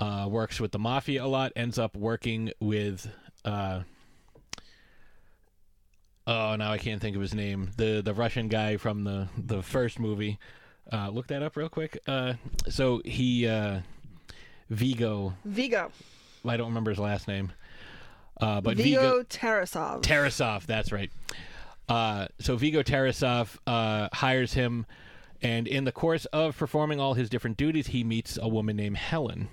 uh, works with the mafia a lot, ends up working with... Uh, Oh, now I can't think of his name. The the Russian guy from the, the first movie. Uh, look that up real quick. Uh, so he... Uh, Viggo. Viggo. I don't remember his last name. Uh, but Viggo Tarasov. Tarasov, that's right. Uh, so Viggo Tarasov uh, hires him, and in the course of performing all his different duties, he meets a woman named Helen,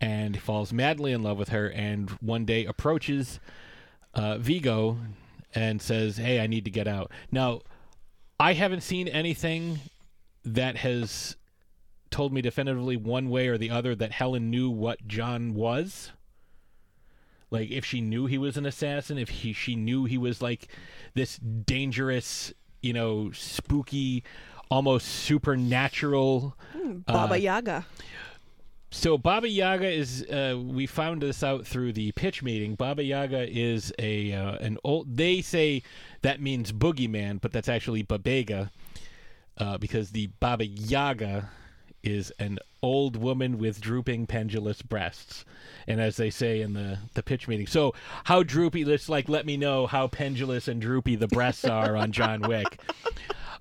and falls madly in love with her, and one day approaches uh, Viggo... and says, hey, I need to get out. Now, I haven't seen anything that has told me definitively one way or the other that Helen knew what John was. Like, if she knew he was an assassin, if he she knew he was, like, this dangerous, you know, spooky, almost supernatural... Mm, Baba uh, Yaga. So Baba Yaga is, uh, we found this out through the pitch meeting. Baba Yaga is a uh, an old, they say that means boogeyman, but that's actually Babega, uh, because the Baba Yaga is an old woman with drooping pendulous breasts. And as they say in the, the pitch meeting, so how droopy, let's like, let me know how pendulous and droopy the breasts are on John Wick.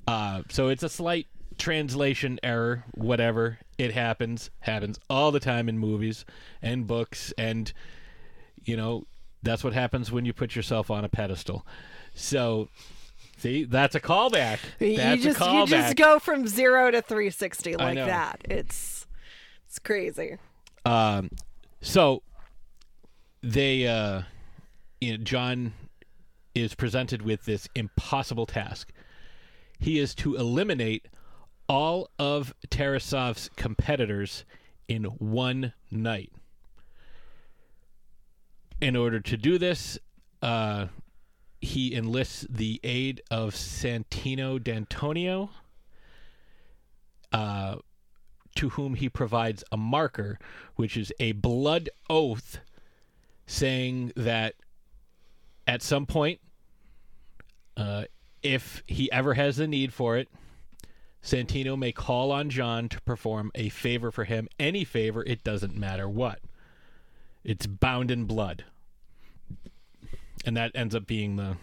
Uh, so it's a slight translation error, whatever. It happens, happens all the time in movies and books, and, you know, that's what happens when you put yourself on a pedestal. So, see, that's a callback. That's you just, a callback. You just go from zero to three sixty like that. It's it's crazy. Um, so, they, uh, you know, John is presented with this impossible task. He is to eliminate all of Tarasov's competitors in one night. In order to do this, uh, he enlists the aid of Santino D'Antonio, uh, to whom he provides a marker, which is a blood oath saying that at some point, uh, if he ever has the need for it, Santino may call on John to perform a favor for him, any favor, it doesn't matter what. It's bound in blood. And that ends up being the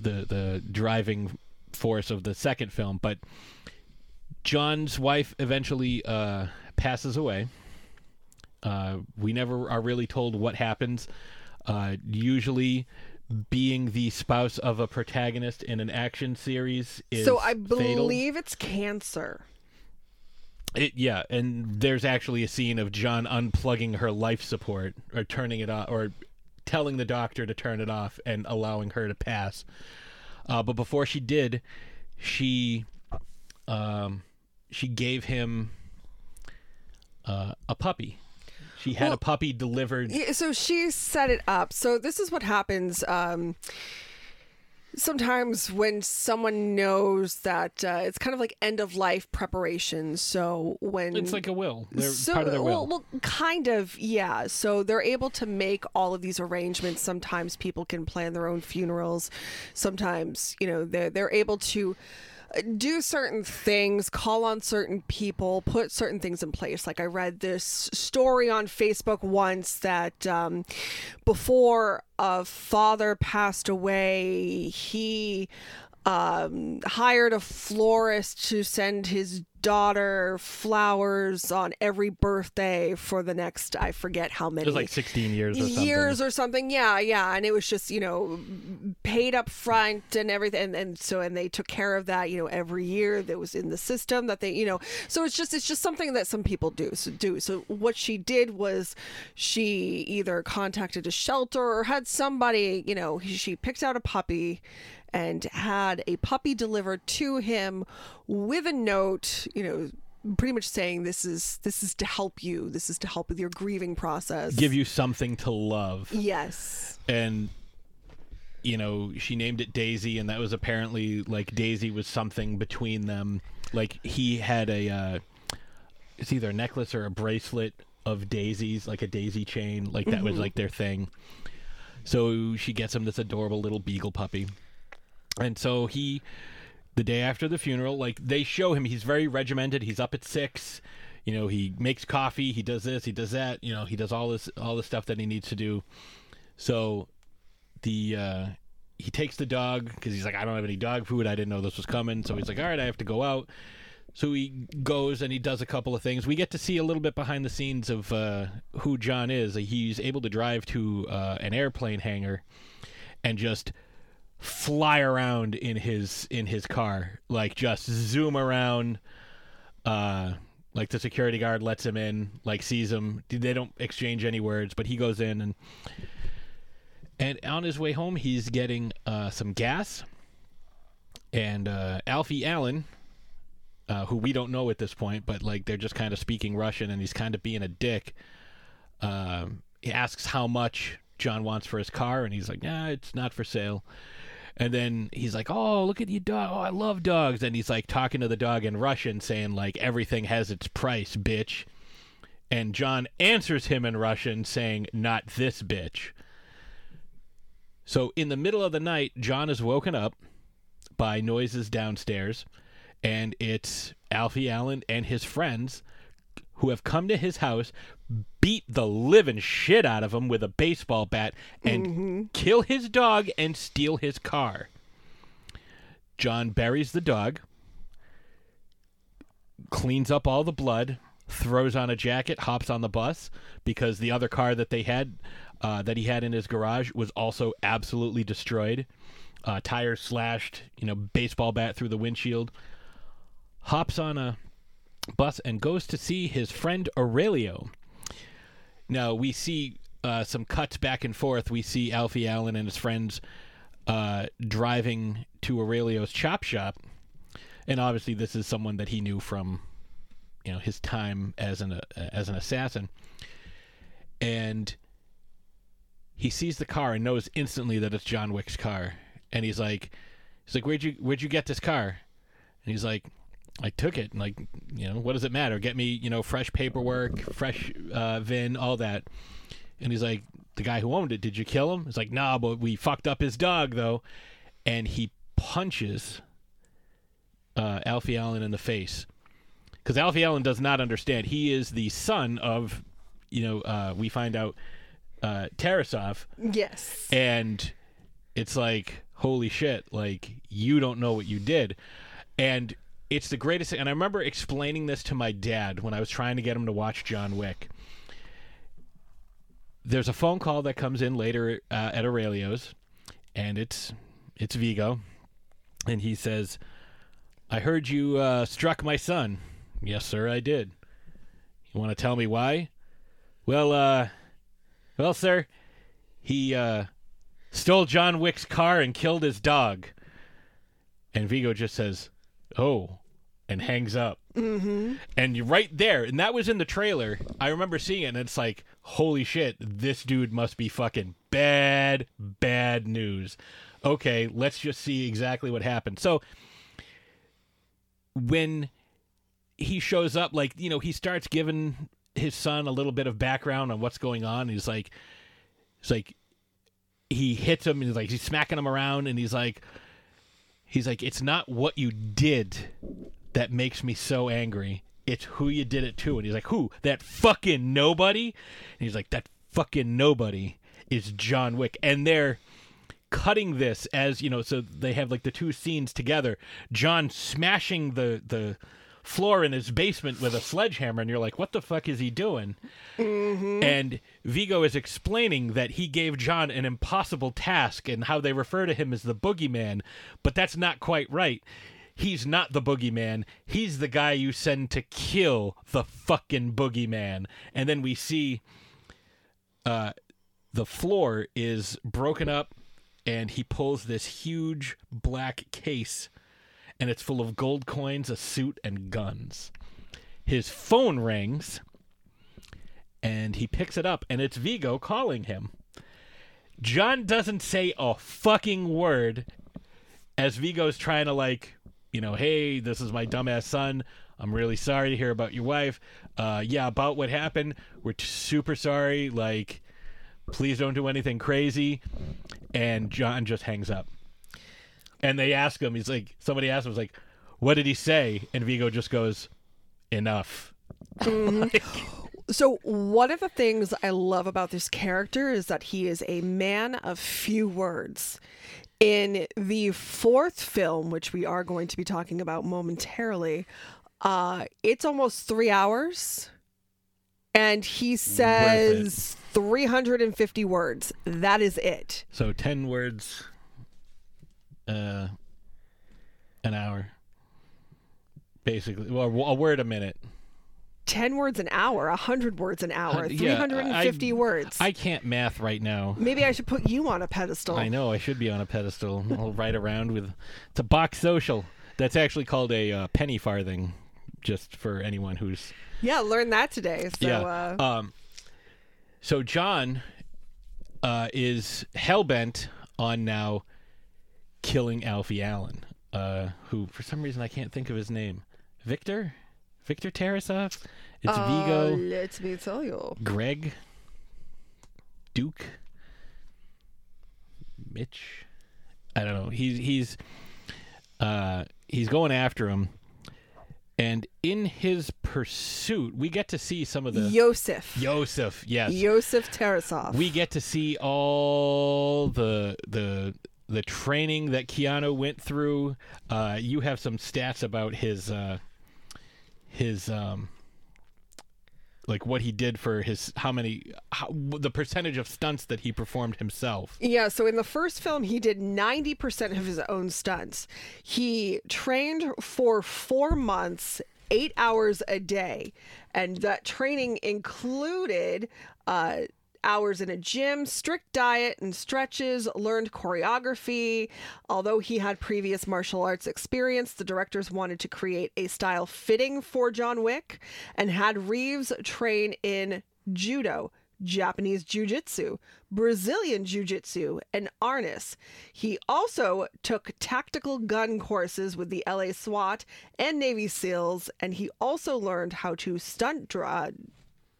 the the driving force of the second film. But John's wife eventually uh, passes away. Uh, we never are really told what happens. Uh, usually... being the spouse of a protagonist in an action series is so I believe fatal. It's cancer. It, yeah, and there's actually a scene of John unplugging her life support or turning it off, or telling the doctor to turn it off and allowing her to pass. Uh, but before she did, she um, she gave him uh, a puppy. She had well, a puppy delivered. So she set it up. So this is what happens um, sometimes when someone knows that uh, it's kind of like end of life preparation. So when it's like a will, they're so, part of their will. Well, well, kind of, yeah. So they're able to make all of these arrangements. Sometimes people can plan their own funerals. Sometimes, you know, they're they're able to do certain things, call on certain people, put certain things in place. Like I read this story on Facebook once that um, before a father passed away, he um, hired a florist to send his daughter flowers on every birthday for the next, I forget how many. It was like sixteen years or something. Years or something, yeah, yeah. And it was just, you know, paid up front and everything. And, and so, and they took care of that, you know, every year that was in the system that they, you know. So it's just, it's just something that some people do. So, do. So what she did was she either contacted a shelter or had somebody, you know, she picked out a puppy and had a puppy delivered to him with a note, you know, pretty much saying this is this is to help you. This is to help with your grieving process. Give you something to love. Yes. And, you know, she named it Daisy, and that was apparently like Daisy was something between them. Like he had a, uh, it's either a necklace or a bracelet of daisies, like a daisy chain. Like that mm-hmm. was like their thing. So she gets him this adorable little beagle puppy. And so he, the day after the funeral, like they show him, he's very regimented. He's up at six, you know, he makes coffee, he does this, he does that, you know, he does all this, all the stuff that he needs to do. So the, uh, he takes the dog because he's like, I don't have any dog food. I didn't know this was coming. So he's like, all right, I have to go out. So he goes and he does a couple of things. We get to see a little bit behind the scenes of uh, who John is. He's able to drive to uh, an airplane hangar and just fly around in his in his car, like just zoom around. Uh, like the security guard lets him in, like sees him. They don't exchange any words, but he goes in and and on his way home, he's getting uh, some gas. And uh, Alfie Allen, uh, who we don't know at this point, but like they're just kind of speaking Russian, and he's kind of being a dick. Uh, he asks how much John wants for his car, and he's like, "Nah, it's not for sale." And then he's like, oh, look at your dog. Oh, I love dogs. And he's like talking to the dog in Russian, saying like, everything has its price, bitch. And John answers him in Russian saying, not this bitch. So in the middle of the night, John is woken up by noises downstairs. And it's Alfie Allen and his friends who have come to his house, beat the living shit out of him with a baseball bat, and mm-hmm. kill his dog and steal his car. John buries the dog, cleans up all the blood, throws on a jacket, hops on the bus, because the other car that they had, uh, that he had in his garage was also absolutely destroyed. Uh, tires slashed, you know, baseball bat through the windshield. Hops on a bus and goes to see his friend Aurelio. Now, we see uh, some cuts back and forth. We see Alfie Allen and his friends uh, driving to Aurelio's chop shop. And obviously, this is someone that he knew from, you know, his time as an uh, as an assassin. And he sees the car and knows instantly that it's John Wick's car. And he's like, he's like, where'd you where'd you get this car? And he's like, I took it, and like, you know, what does it matter? Get me, you know, fresh paperwork, fresh uh, V I N, all that. And he's like, the guy who owned it, did you kill him? He's like, nah, but we fucked up his dog, though. And he punches uh, Alfie Allen in the face. Because Alfie Allen does not understand. He is the son of, you know, uh, we find out, uh, Tarasov. Yes. And it's like, holy shit, like, you don't know what you did. And it's the greatest thing, and I remember explaining this to my dad when I was trying to get him to watch John Wick. There's a phone call that comes in later uh, at Aurelio's, and it's it's Viggo, and he says, I heard you uh, struck my son. Yes, sir, I did. You want to tell me why? Well, uh, well, sir, he uh, stole John Wick's car and killed his dog. And Viggo just says, oh, and hangs up. Mm-hmm. And you're right there. And that was in the trailer. I remember seeing it, and it's like, holy shit, this dude must be fucking bad, bad news. Okay, let's just see exactly what happened. So when he shows up, like, you know, he starts giving his son a little bit of background on what's going on. He's like, it's like he hits him, and he's like, he's smacking him around, and he's like, He's like, it's not what you did that makes me so angry. It's who you did it to. And he's like, who? That fucking nobody? And he's like, that fucking nobody is John Wick. And they're cutting this as, you know, so they have like the two scenes together. John smashing the the floor in his basement with a sledgehammer, and you're like, what the fuck is he doing? Mm-hmm. And Viggo is explaining that he gave John an impossible task and how they refer to him as the boogeyman, but that's not quite right. He's not the boogeyman. He's the guy you send to kill the fucking boogeyman. And then we see uh, the floor is broken up, and he pulls this huge black case, and it's full of gold coins, a suit, and guns. His phone rings, and he picks it up, and it's Viggo calling him. John doesn't say a fucking word as Vigo's trying to, like, you know, hey, this is my dumbass son. I'm really sorry to hear about your wife. Uh, yeah, about what happened. We're super sorry. Like, please don't do anything crazy. And John just hangs up. And they ask him, he's like, somebody asked him, was like, what did he say? And Viggo just goes, enough. Mm-hmm. Like... So one of the things I love about this character is that he is a man of few words. In the fourth film, which we are going to be talking about momentarily, uh, it's almost three hours. And he says three hundred fifty words. That is it. So ten words... Uh, an hour, basically. Well, a word a minute. Ten words an hour, a hundred words an hour, uh, yeah, three hundred fifty I, words. I can't math right now. Maybe I should put you on a pedestal. I know, I should be on a pedestal. I'll ride around with... It's a box social. That's actually called a uh, penny farthing, just for anyone who's... Yeah, learned that today. So, yeah. Uh... Um, so John uh, is hellbent on now... killing Alfie Allen, uh, who, for some reason, I can't think of his name. Victor? Victor Tarasov? It's uh, Viggo. Let me tell you. Greg? Duke? Mitch? I don't know. He's he's uh, he's going after him. And in his pursuit, we get to see some of the... Yosef. Yosef, yes. Yosef Tarasov. We get to see all the the... the training that Keanu went through. Uh, you have some stats about his, uh, his, um, like what he did for his, how many, how, the percentage of stunts that he performed himself. Yeah. So in the first film, he did ninety percent of his own stunts. He trained for four months, eight hours a day. And that training included, uh, hours in a gym, strict diet and stretches, learned choreography. Although he had previous martial arts experience, the directors wanted to create a style fitting for John Wick and had Reeves train in judo, Japanese jiu-jitsu, Brazilian jiu-jitsu, and arnis. He also took tactical gun courses with the L A SWAT and Navy SEALs, and he also learned how to stunt draw.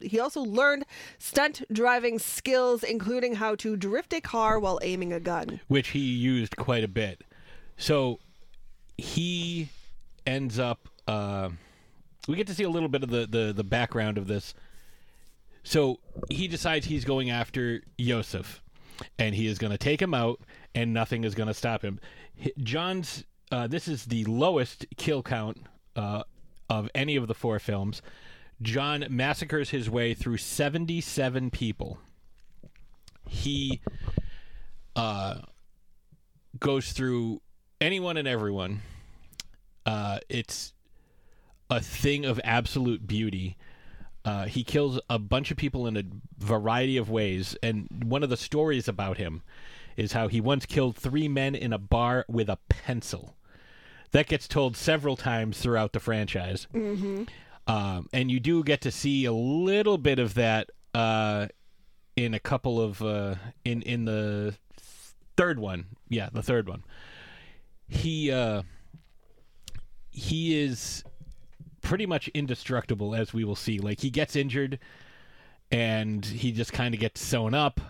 He also learned stunt driving skills, including how to drift a car while aiming a gun. Which he used quite a bit. So he ends up... Uh, we get to see a little bit of the, the, the background of this. So he decides he's going after Yosef. And he is going to take him out, and nothing is going to stop him. John's... Uh, this is the lowest kill count uh, of any of the four films. John massacres his way through seventy-seven people. He uh, goes through anyone and everyone. Uh, it's a thing of absolute beauty. Uh, he kills a bunch of people in a variety of ways. And one of the stories about him is how he once killed three men in a bar with a pencil. That gets told several times throughout the franchise. Mm-hmm. Um, and you do get to see a little bit of that uh, in a couple of uh, in in the third one, yeah, the third one. He uh, he is pretty much indestructible, as we will see. Like, he gets injured, and he just kind of gets sewn up,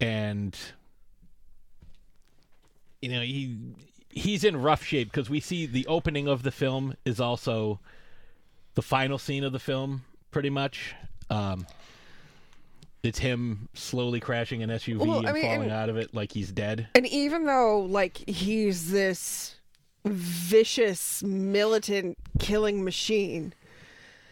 and you know he he's in rough shape because we see the opening of the film is also the final scene of the film, pretty much. Um, it's him slowly crashing an S U V well, and I mean, falling and, out of it like he's dead. And even though, like, he's this vicious, militant killing machine.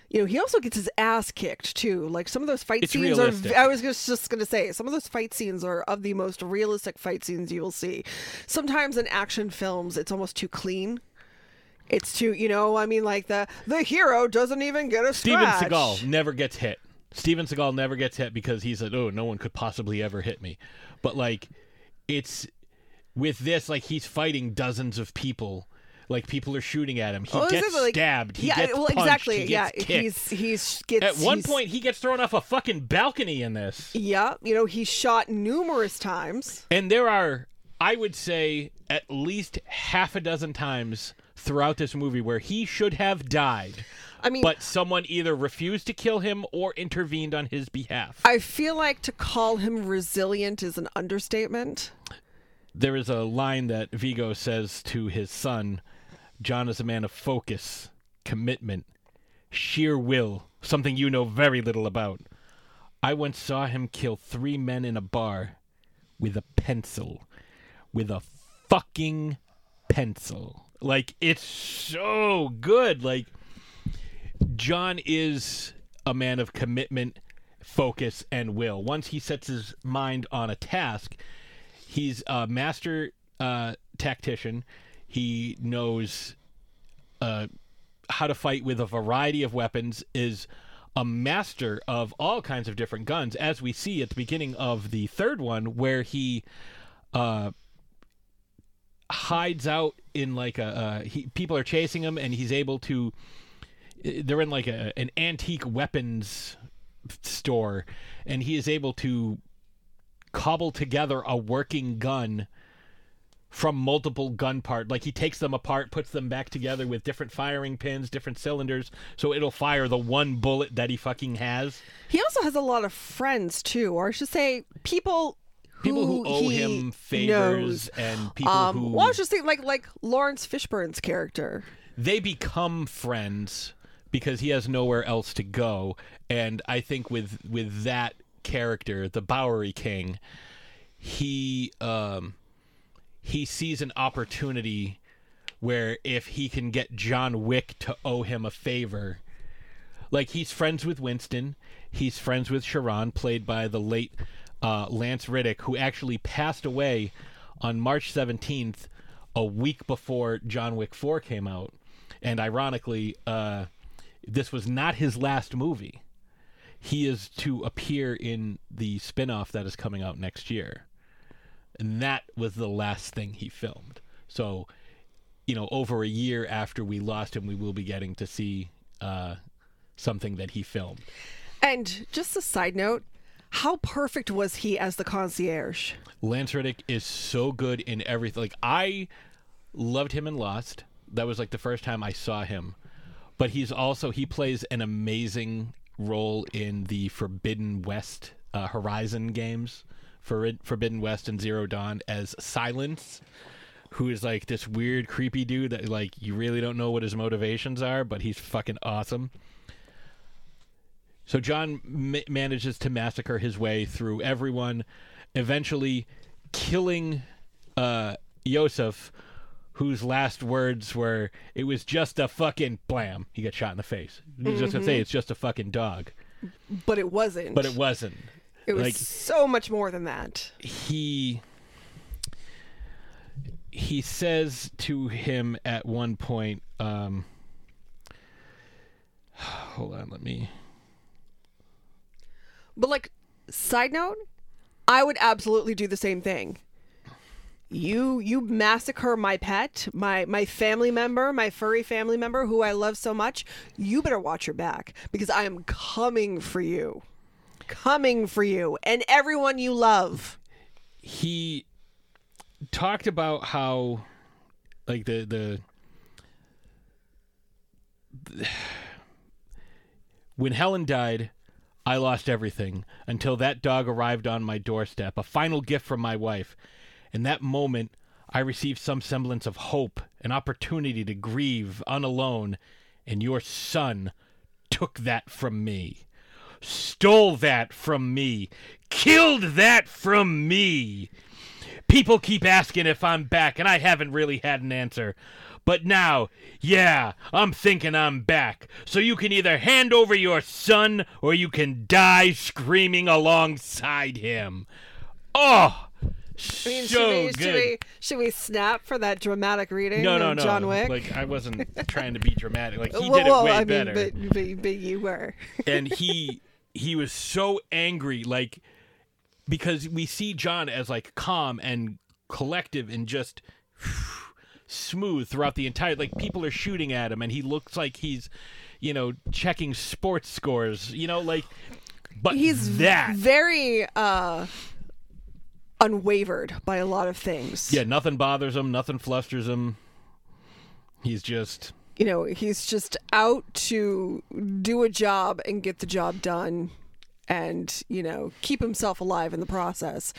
You know, he also gets his ass kicked too. Like some of those fight it's scenes realistic. are I was just going to say some of those fight scenes are of the most realistic fight scenes you will see. Sometimes in action films it's almost too clean. It's too, you know, I mean like the the hero doesn't even get a scratch. Steven Seagal never gets hit. Steven Seagal never gets hit because he's like, "Oh, no one could possibly ever hit me." But like it's with this like he's fighting dozens of people. Like people are shooting at him. He oh, gets like, stabbed. He yeah, gets well, punched. Exactly. He gets yeah, kicked. he's he's gets. At one he's, point, he gets thrown off a fucking balcony in this. Yeah, you know he's shot numerous times. And there are, I would say, at least half a dozen times throughout this movie where he should have died. I mean, but someone either refused to kill him or intervened on his behalf. I feel like to call him resilient is an understatement. There is a line that Viggo says to his son. John is a man of focus, commitment, sheer will, something you know very little about. I once saw him kill three men in a bar with a pencil. With a fucking pencil. Like, it's so good. Like, John is a man of commitment, focus, and will. Once he sets his mind on a task, he's a master uh, tactician. He knows uh, how to fight with a variety of weapons, is a master of all kinds of different guns, as we see at the beginning of the third one, where he uh, hides out in like a... Uh, he, people are chasing him, and he's able to... They're in like a, an antique weapons store, and he is able to cobble together a working gun from multiple gun parts. Like he takes them apart, puts them back together with different firing pins, different cylinders, so it'll fire the one bullet that he fucking has. He also has a lot of friends too, or I should say people who People who owe him favors knows. and people um, who... Well, I was just thinking like, like Lawrence Fishburne's character. They become friends because he has nowhere else to go. And I think with, with that character, the Bowery King, he... Um, He sees an opportunity where if he can get John Wick to owe him a favor, like he's friends with Winston, he's friends with Chiron, played by the late uh, Lance Reddick, who actually passed away on March seventeenth, a week before John Wick four came out. And ironically, uh, this was not his last movie. He is to appear in the spinoff that is coming out next year. And that was the last thing he filmed. So, you know, over a year after we lost him, we will be getting to see uh, something that he filmed. And just a side note, how perfect was he as the concierge? Lance Reddick is so good in everything. Like, I loved him in Lost. That was, like, the first time I saw him. But he's also, he plays an amazing role in the Forbidden West uh, Horizon games. Forbidden West and Zero Dawn as Silence, who is like this weird, creepy dude that like you really don't know what his motivations are, but he's fucking awesome. So John ma- manages to massacre his way through everyone, eventually killing uh, Yosef, whose last words were, "It was just a fucking blam." He got shot in the face. He was mm-hmm. just gonna say, "It's just a fucking dog," but it wasn't. But it wasn't. It was like, so much more than that. He he says to him at one point, um, hold on, let me. But like, side note, I would absolutely do the same thing. You you massacre my pet, my, my family member, my furry family member who I love so much. You better watch your back because I am coming for you. Coming for you and everyone you love. He talked about how, like, the, the the when Helen died, I lost everything until that dog arrived on my doorstep, a final gift from my wife. In that moment, I received some semblance of hope, an opportunity to grieve unalone, and your son took that from me. Stole that from me. Killed that from me. People keep asking if I'm back, and I haven't really had an answer. But now, yeah, I'm thinking I'm back. So you can either hand over your son, or you can die screaming alongside him. Oh, I mean, so should we, good. Should we, should we snap for that dramatic reading? No, no, no. John Wick? Like, I wasn't trying to be dramatic. Like, he well, did it way I mean, better. But, but, but you were. And he he was so angry, like, because we see John as, like, calm and collective and just smooth throughout the entire, like, people are shooting at him and he looks like he's, you know, checking sports scores, you know, like, but he's that very uh unwavered by a lot of things. Yeah, nothing bothers him, nothing flusters him. He's just, you know, he's just out to do a job and get the job done and, you know, keep himself alive in the process.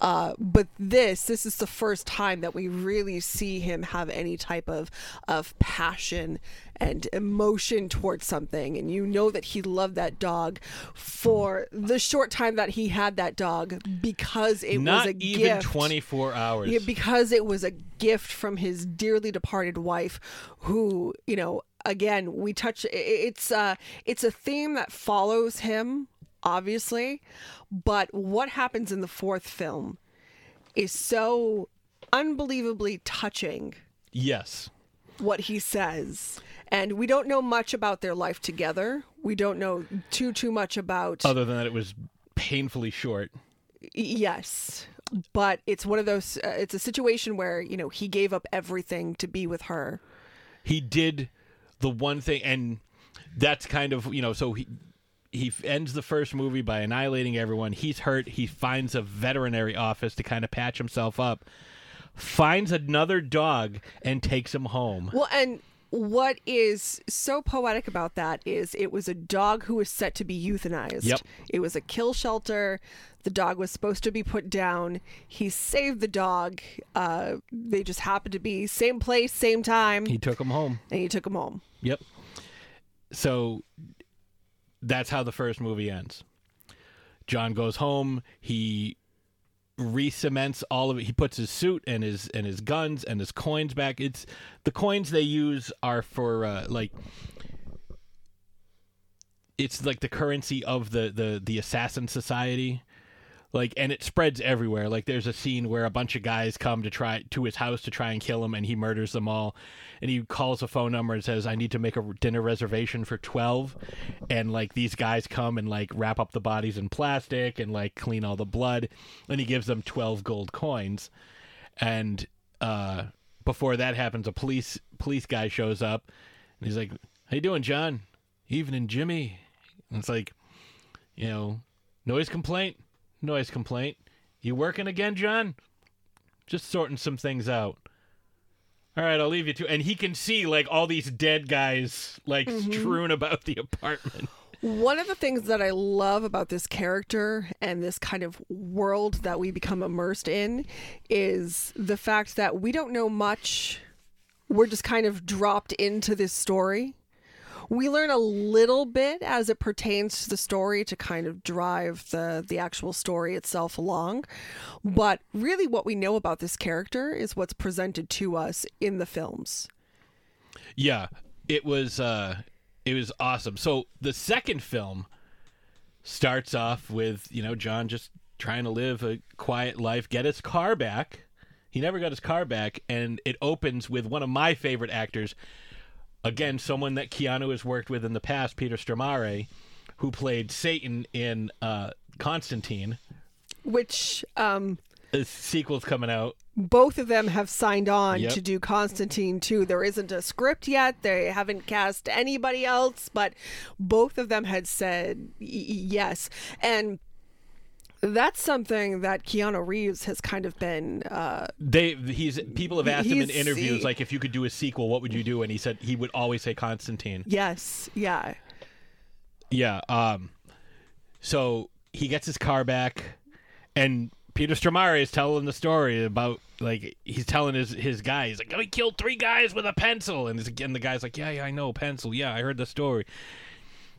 Uh, but this, this is the first time that we really see him have any type of, of passion and emotion towards something. And you know that he loved that dog for the short time that he had that dog, because it Not was a gift. Not even twenty-four hours. Yeah, because it was a gift from his dearly departed wife who, you know, again, we touch, it's uh, it's a theme that follows him, obviously, but what happens in the fourth film is so unbelievably touching. Yes. What he says. And we don't know much about their life together. We don't know too, too much about... Other than that it was painfully short. Yes. But it's one of those... Uh, it's a situation where, you know, he gave up everything to be with her. He did the one thing, and that's kind of, you know, so he... He ends the first movie by annihilating everyone. He's hurt. He finds a veterinary office to kind of patch himself up. Finds another dog and takes him home. Well, and what is so poetic about that is it was a dog who was set to be euthanized. Yep. It was a kill shelter. The dog was supposed to be put down. He saved the dog. Uh, they just happened to be same place, same time. He took him home. And he took him home. Yep. So... That's how the first movie ends. John goes home. He re-cements all of it. He puts his suit and his and his guns and his coins back. It's the coins they use are for uh, like it's like the currency of the, the, the assassin society. Like, and it spreads everywhere. Like, there's a scene where a bunch of guys come to try to his house to try and kill him, and he murders them all. And he calls a phone number and says, "I need to make a dinner reservation for twelve." And like these guys come and like wrap up the bodies in plastic and like clean all the blood. And he gives them twelve gold coins. And uh, before that happens, a police police guy shows up, and he's like, "How you doing, John? Evening, Jimmy." And it's like, you know, noise complaint. Noise complaint. You working again, John? Just sorting some things out. All right, I'll leave you to... And he can see, like, all these dead guys, like, mm-hmm. strewn about the apartment. One of the things that I love about this character and this kind of world that we become immersed in is the fact that we don't know much. We're just kind of dropped into this story. We learn a little bit as it pertains to the story to kind of drive the, the actual story itself along. But really what we know about this character is what's presented to us in the films. Yeah, it was uh, it was awesome. So the second film starts off with, you know, John just trying to live a quiet life, get his car back. He never got his car back. And it opens with one of my favorite actors, again, someone that Keanu has worked with in the past, Peter Stormare, who played Satan in uh, Constantine. Which... Um, the sequel's coming out. Both of them have signed on yep. to do Constantine two. There isn't a script yet. They haven't cast anybody else, but both of them had said y- yes. And that's something that Keanu Reeves has kind of been. Uh, they he's people have asked him in interviews, he, like, if you could do a sequel, what would you do? And he said he would always say Constantine. Yes. Yeah. Yeah. Um. So he gets his car back, and Peter Stormare is telling the story about, like, he's telling his his guy, he's like, "Oh, he killed three guys with a pencil," and again the guy's like, "Yeah, yeah, I know, pencil. Yeah, I heard the story."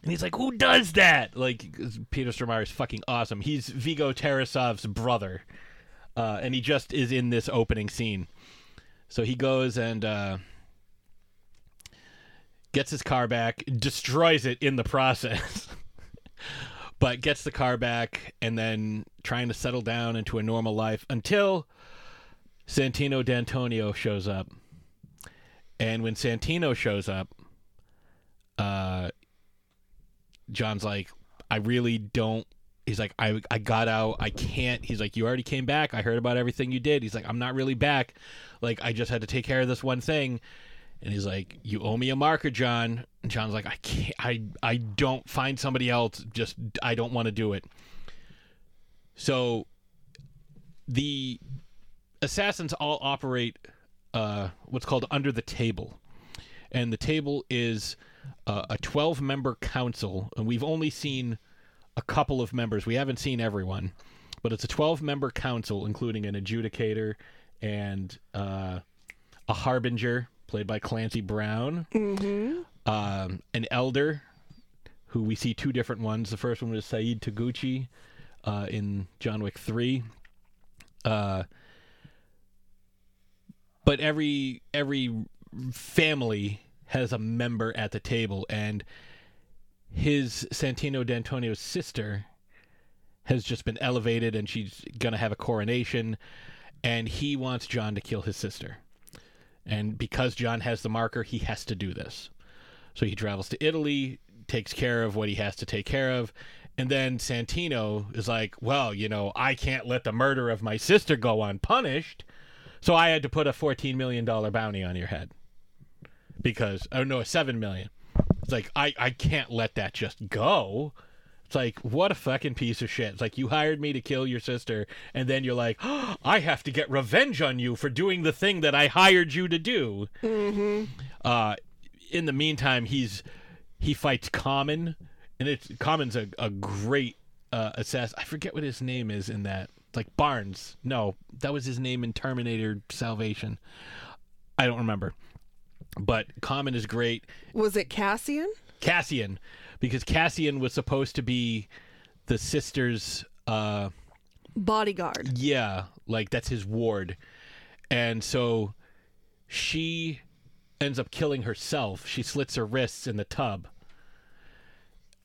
And he's like, "Who does that?" Like, Peter Stormare is fucking awesome. He's Viggo Tarasov's brother. Uh, and he just is in this opening scene. So he goes and uh, gets his car back, destroys it in the process, but gets the car back and then trying to settle down into a normal life until Santino D'Antonio shows up. And when Santino shows up, uh, John's like, I really don't. He's like, I I got out. I can't. He's like, you already came back. I heard about everything you did. He's like, I'm not really back. Like, I just had to take care of this one thing. And he's like, you owe me a marker, John. And John's like, I can't. I, I don't find somebody else. Just, I don't want to do it. So the assassins all operate uh, what's called under the table. And the table is uh, a twelve-member council. And we've only seen a couple of members. We haven't seen everyone, but it's a twelve-member council, including an adjudicator and uh, a harbinger, played by Clancy Brown, mm-hmm. um, an elder, who we see two different ones. The first one was Saeed Taguchi uh, in John Wick three. Uh, but every every family has a member at the table, and his Santino D'Antonio's sister has just been elevated, and she's going to have a coronation, and he wants John to kill his sister. And because John has the marker, he has to do this. So he travels to Italy, takes care of what he has to take care of, and then Santino is like, well, you know, I can't let the murder of my sister go unpunished, so I had to put a fourteen million dollars bounty on your head. Because, oh no, a seven million dollars. It's like, I, I can't let that just go. It's like, what a fucking piece of shit. It's like, you hired me to kill your sister, and then you're like, oh, I have to get revenge on you for doing the thing that I hired you to do. Mm-hmm. Uh, in the meantime, he's he fights Common, and it's Common's a, a great uh, assassin. I forget what his name is in that. It's like Barnes. No, that was his name in Terminator Salvation. I don't remember. But Common is great. Was it Cassian? Cassian, because Cassian was supposed to be the sister's uh, bodyguard. Yeah, like that's his ward. And so she ends up killing herself. She slits her wrists in the tub.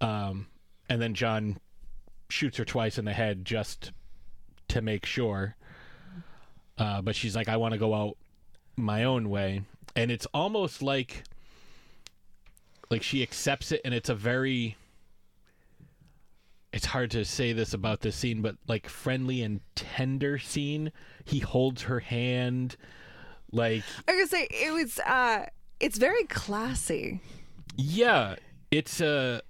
Um, and then John shoots her twice in the head just to make sure. Uh, but she's like, I want to go out my own way. And it's almost like like she accepts it, and it's a very, it's hard to say this about this scene, but like friendly and tender scene. He holds her hand. Like, I was gonna say, it was uh it's very classy. Yeah. It's a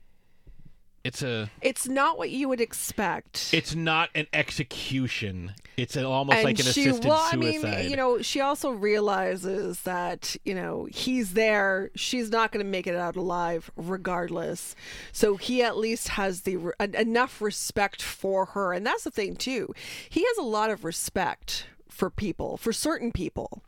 it's a it's not what you would expect. It's not an execution. It's almost and like an she, assisted well, I suicide. Mean, you know, she also realizes that, you know, he's there. She's not going to make it out alive regardless. So he at least has the en- enough respect for her. And that's the thing, too. He has a lot of respect for people, for certain people.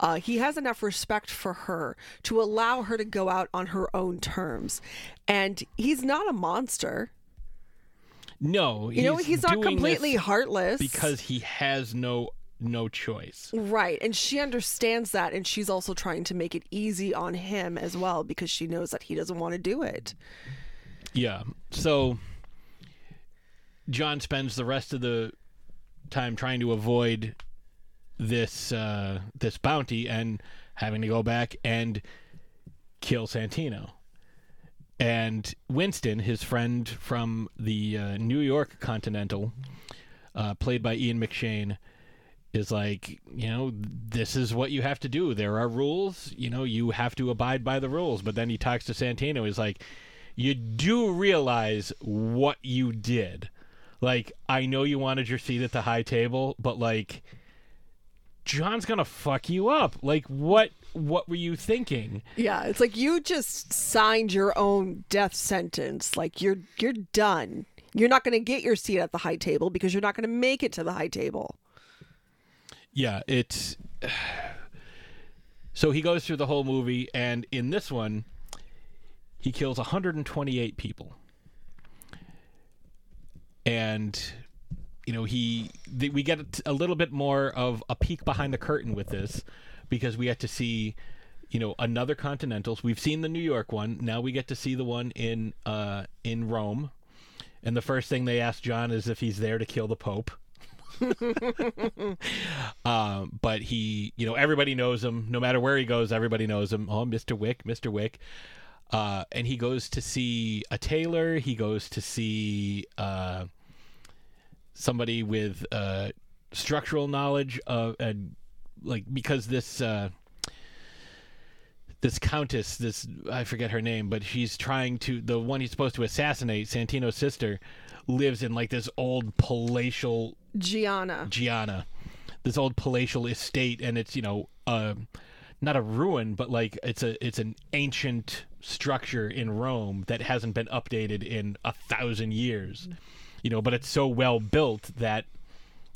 Uh, he has enough respect for her to allow her to go out on her own terms. And he's not a monster. No, he's, you know, he's not completely heartless because he has no no choice. Right. And she understands that. And she's also trying to make it easy on him as well, because she knows that he doesn't want to do it. Yeah. So John spends the rest of the time trying to avoid this uh, this bounty and having to go back and kill Santino. And Winston, his friend from the uh, New York Continental, uh, played by Ian McShane, is like, you know, this is what you have to do. There are rules. You know, you have to abide by the rules. But then he talks to Santino. He's like, you do realize what you did. Like, I know you wanted your seat at the high table, but, like, John's going to fuck you up. Like, what? What were you thinking? Yeah, it's like you just signed your own death sentence. Like, you're you're done. You're not going to get your seat at the high table because you're not going to make it to the high table. Yeah, it's... So he goes through the whole movie, and in this one, he kills one hundred twenty-eight people. And you know, he the, we get a little bit more of a peek behind the curtain with this, because we get to see, you know, another Continentals. We've seen the New York one. Now we get to see the one in uh, in Rome. And the first thing they ask John is if he's there to kill the Pope. um, but he, you know, everybody knows him. No matter where he goes, everybody knows him. Oh, Mister Wick, Mister Wick. Uh, and he goes to see a tailor. He goes to see uh, somebody with uh, structural knowledge of, uh, like, because this uh, this countess, this I forget her name, but she's trying to the one he's supposed to assassinate, Santino's sister, lives in like this old palatial Gianna. Gianna, this old palatial estate, and it's, you know, uh, not a ruin, but like it's a it's an ancient structure in Rome that hasn't been updated in a thousand years, you know, but it's so well built that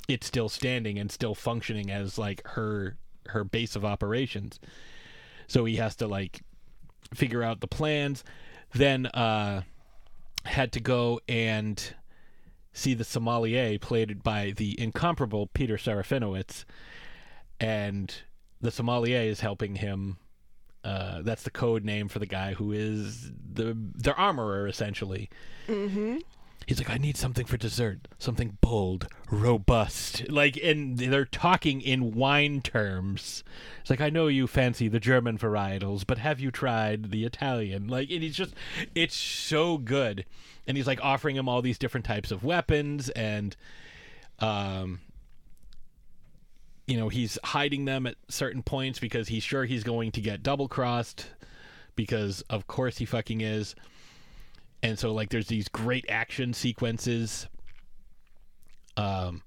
it's still standing and still functioning as like her her base of operations. So he has to like figure out the plans, then uh had to go and see the sommelier, played by the incomparable Peter Serafinowicz, and the sommelier is helping him. Uh, that's the code name for the guy who is the their armorer, essentially. Mm-hmm. He's like, I need something for dessert, something bold, robust. Like, and they're talking in wine terms. It's like, I know you fancy the German varietals, but have you tried the Italian? Like, and he's just, it's so good. And he's like offering him all these different types of weapons, and um. you know, he's hiding them at certain points because he's sure he's going to get double-crossed, because of course he fucking is. And so, like, there's these great action sequences. Um,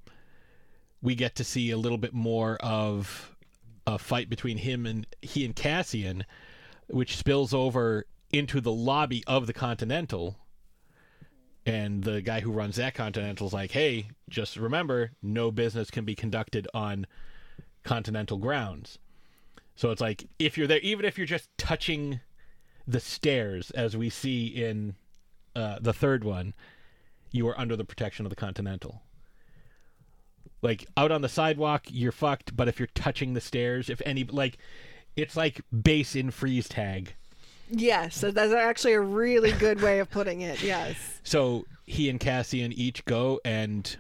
we get to see a little bit more of a fight between him and he and Cassian, which spills over into the lobby of the Continental. And the guy who runs that Continental is like, hey, just remember, no business can be conducted on Continental grounds. So it's like, if you're there, even if you're just touching the stairs, as we see in uh, the third one, you are under the protection of the Continental. Like, out on the sidewalk, you're fucked, but if you're touching the stairs, if any, like, it's like base in freeze tag. Yes, that's actually a really good way of putting it, yes. So he and Cassian each go and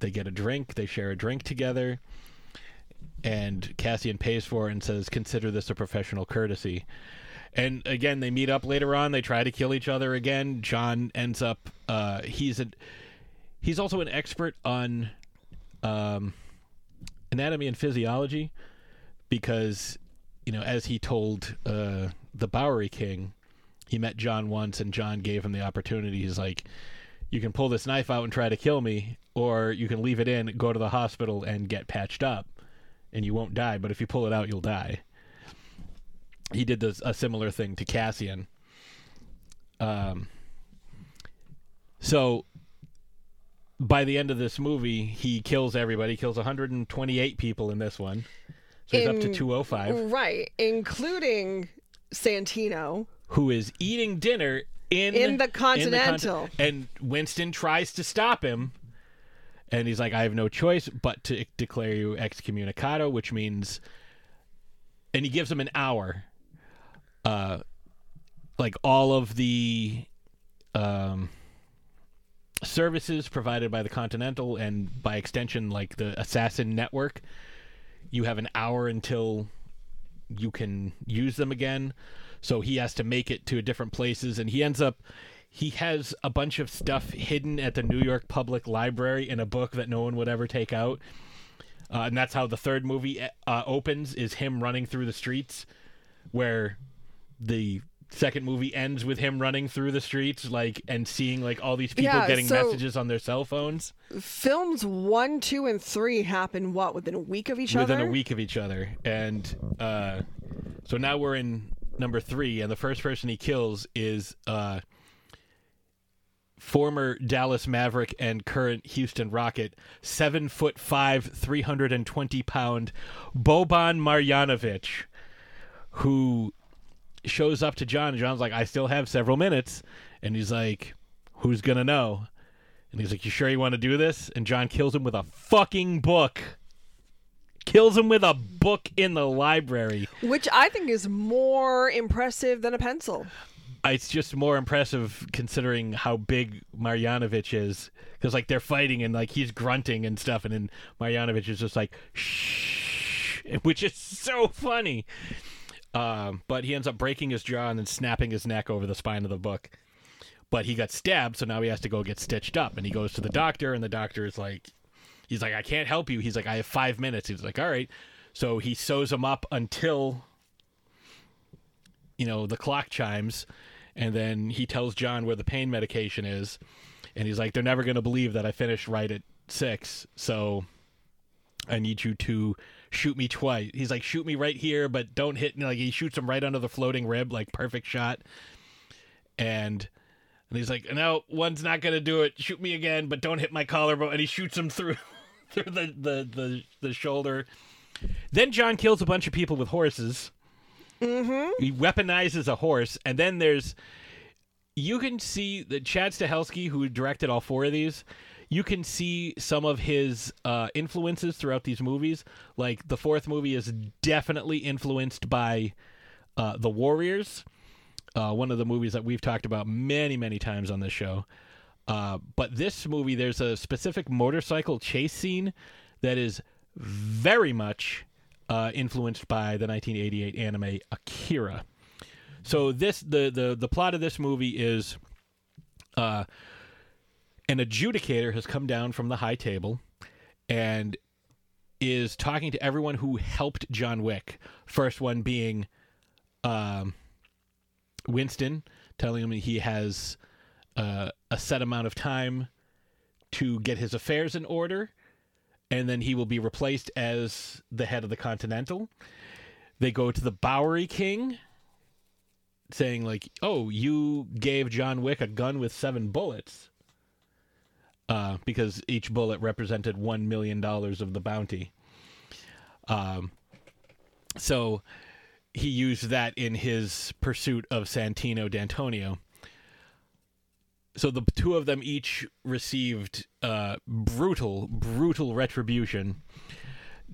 they get a drink. They share a drink together. And Cassian pays for it and says, consider this a professional courtesy. And again, they meet up later on. They try to kill each other again. John ends up... Uh, he's a, he's also an expert on um, anatomy and physiology because, you know, as he told... Uh, the Bowery King, he met John once and John gave him the opportunity. He's like, you can pull this knife out and try to kill me, or you can leave it in, go to the hospital and get patched up and you won't die. But if you pull it out, you'll die. He did this, a similar thing to Cassian. Um, so by the end of this movie, he kills everybody, kills one hundred twenty-eight people in this one. So he's in, up to two oh five. Right. Including... Santino, who is eating dinner in in the Continental, in the Con- and Winston tries to stop him, and he's like, I have no choice but to declare you excommunicado, which means, and he gives him an hour. Uh like all of the um services provided by the Continental, and by extension like the assassin network, you have an hour until you can use them again. So he has to make it to different places, and he ends up he has a bunch of stuff hidden at the New York Public Library in a book that no one would ever take out, uh, and that's how the third movie uh, opens, is him running through the streets, where the second movie ends with him running through the streets, like, and seeing like all these people yeah, getting so messages on their cell phones. Films one, two, and three happen what within a week of each within other. Within a week of each other, and uh, so now we're in number three, and the first person he kills is uh, former Dallas Maverick and current Houston Rocket, seven foot five, three hundred and twenty pound Boban Marjanovic, who shows up to John, and John's like, I still have several minutes. And he's like, who's gonna know? And he's like, you sure you want to do this? And John kills him with a fucking book. Kills him with a book in the library. Which I think is more impressive than a pencil. It's just more impressive considering how big Marjanovic is. Because, like, they're fighting and, like, he's grunting and stuff. And then Marjanovic is just like, shh, which is so funny. Um, but he ends up breaking his jaw and then snapping his neck over the spine of the book. But he got stabbed, so now he has to go get stitched up. And he goes to the doctor, and the doctor is like, he's like, I can't help you. He's like, I have five minutes. He's like, all right. So he sews him up until, you know, the clock chimes. And then he tells John where the pain medication is. And he's like, they're never going to believe that I finished right at six. So I need you to shoot me twice. He's like, shoot me right here, but don't hit. Like, he shoots him right under the floating rib, like perfect shot. And and he's like, no, one's not going to do it. Shoot me again, but don't hit my collarbone. And he shoots him through through the, the, the, the shoulder. Then John kills a bunch of people with horses. Mm-hmm. He weaponizes a horse. And then there's... You can see that Chad Stahelski, who directed all four of these, you can see some of his uh, influences throughout these movies. Like, the fourth movie is definitely influenced by uh, The Warriors, uh, one of the movies that we've talked about many, many times on this show. Uh, but this movie, there's a specific motorcycle chase scene that is very much uh, influenced by the nineteen eighty-eight anime Akira. So this the, the, the plot of this movie is uh, an adjudicator has come down from the high table and is talking to everyone who helped John Wick. First one being um, Winston, telling him he has uh, a set amount of time to get his affairs in order, and then he will be replaced as the head of the Continental. They go to the Bowery King, saying, like, oh, you gave John Wick a gun with seven bullets uh, because each bullet represented one million dollars of the bounty. Um, so he used that in his pursuit of Santino D'Antonio. So the two of them each received uh, brutal, brutal retribution.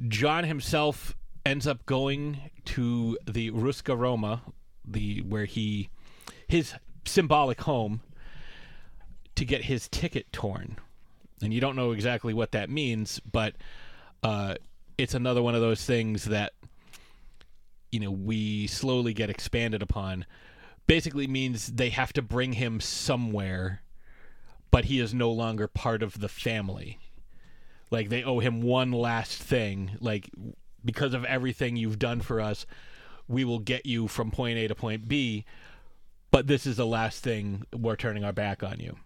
John himself ends up going to the Ruska Roma, the where he his symbolic home, to get his ticket torn. And you don't know exactly what that means, but uh it's another one of those things that, you know, we slowly get expanded upon. Basically means they have to bring him somewhere, but he is no longer part of the family. Like, they owe him one last thing. Like, because of everything you've done for us, we will get you from point A to point B, but this is the last thing, we're turning our back on you.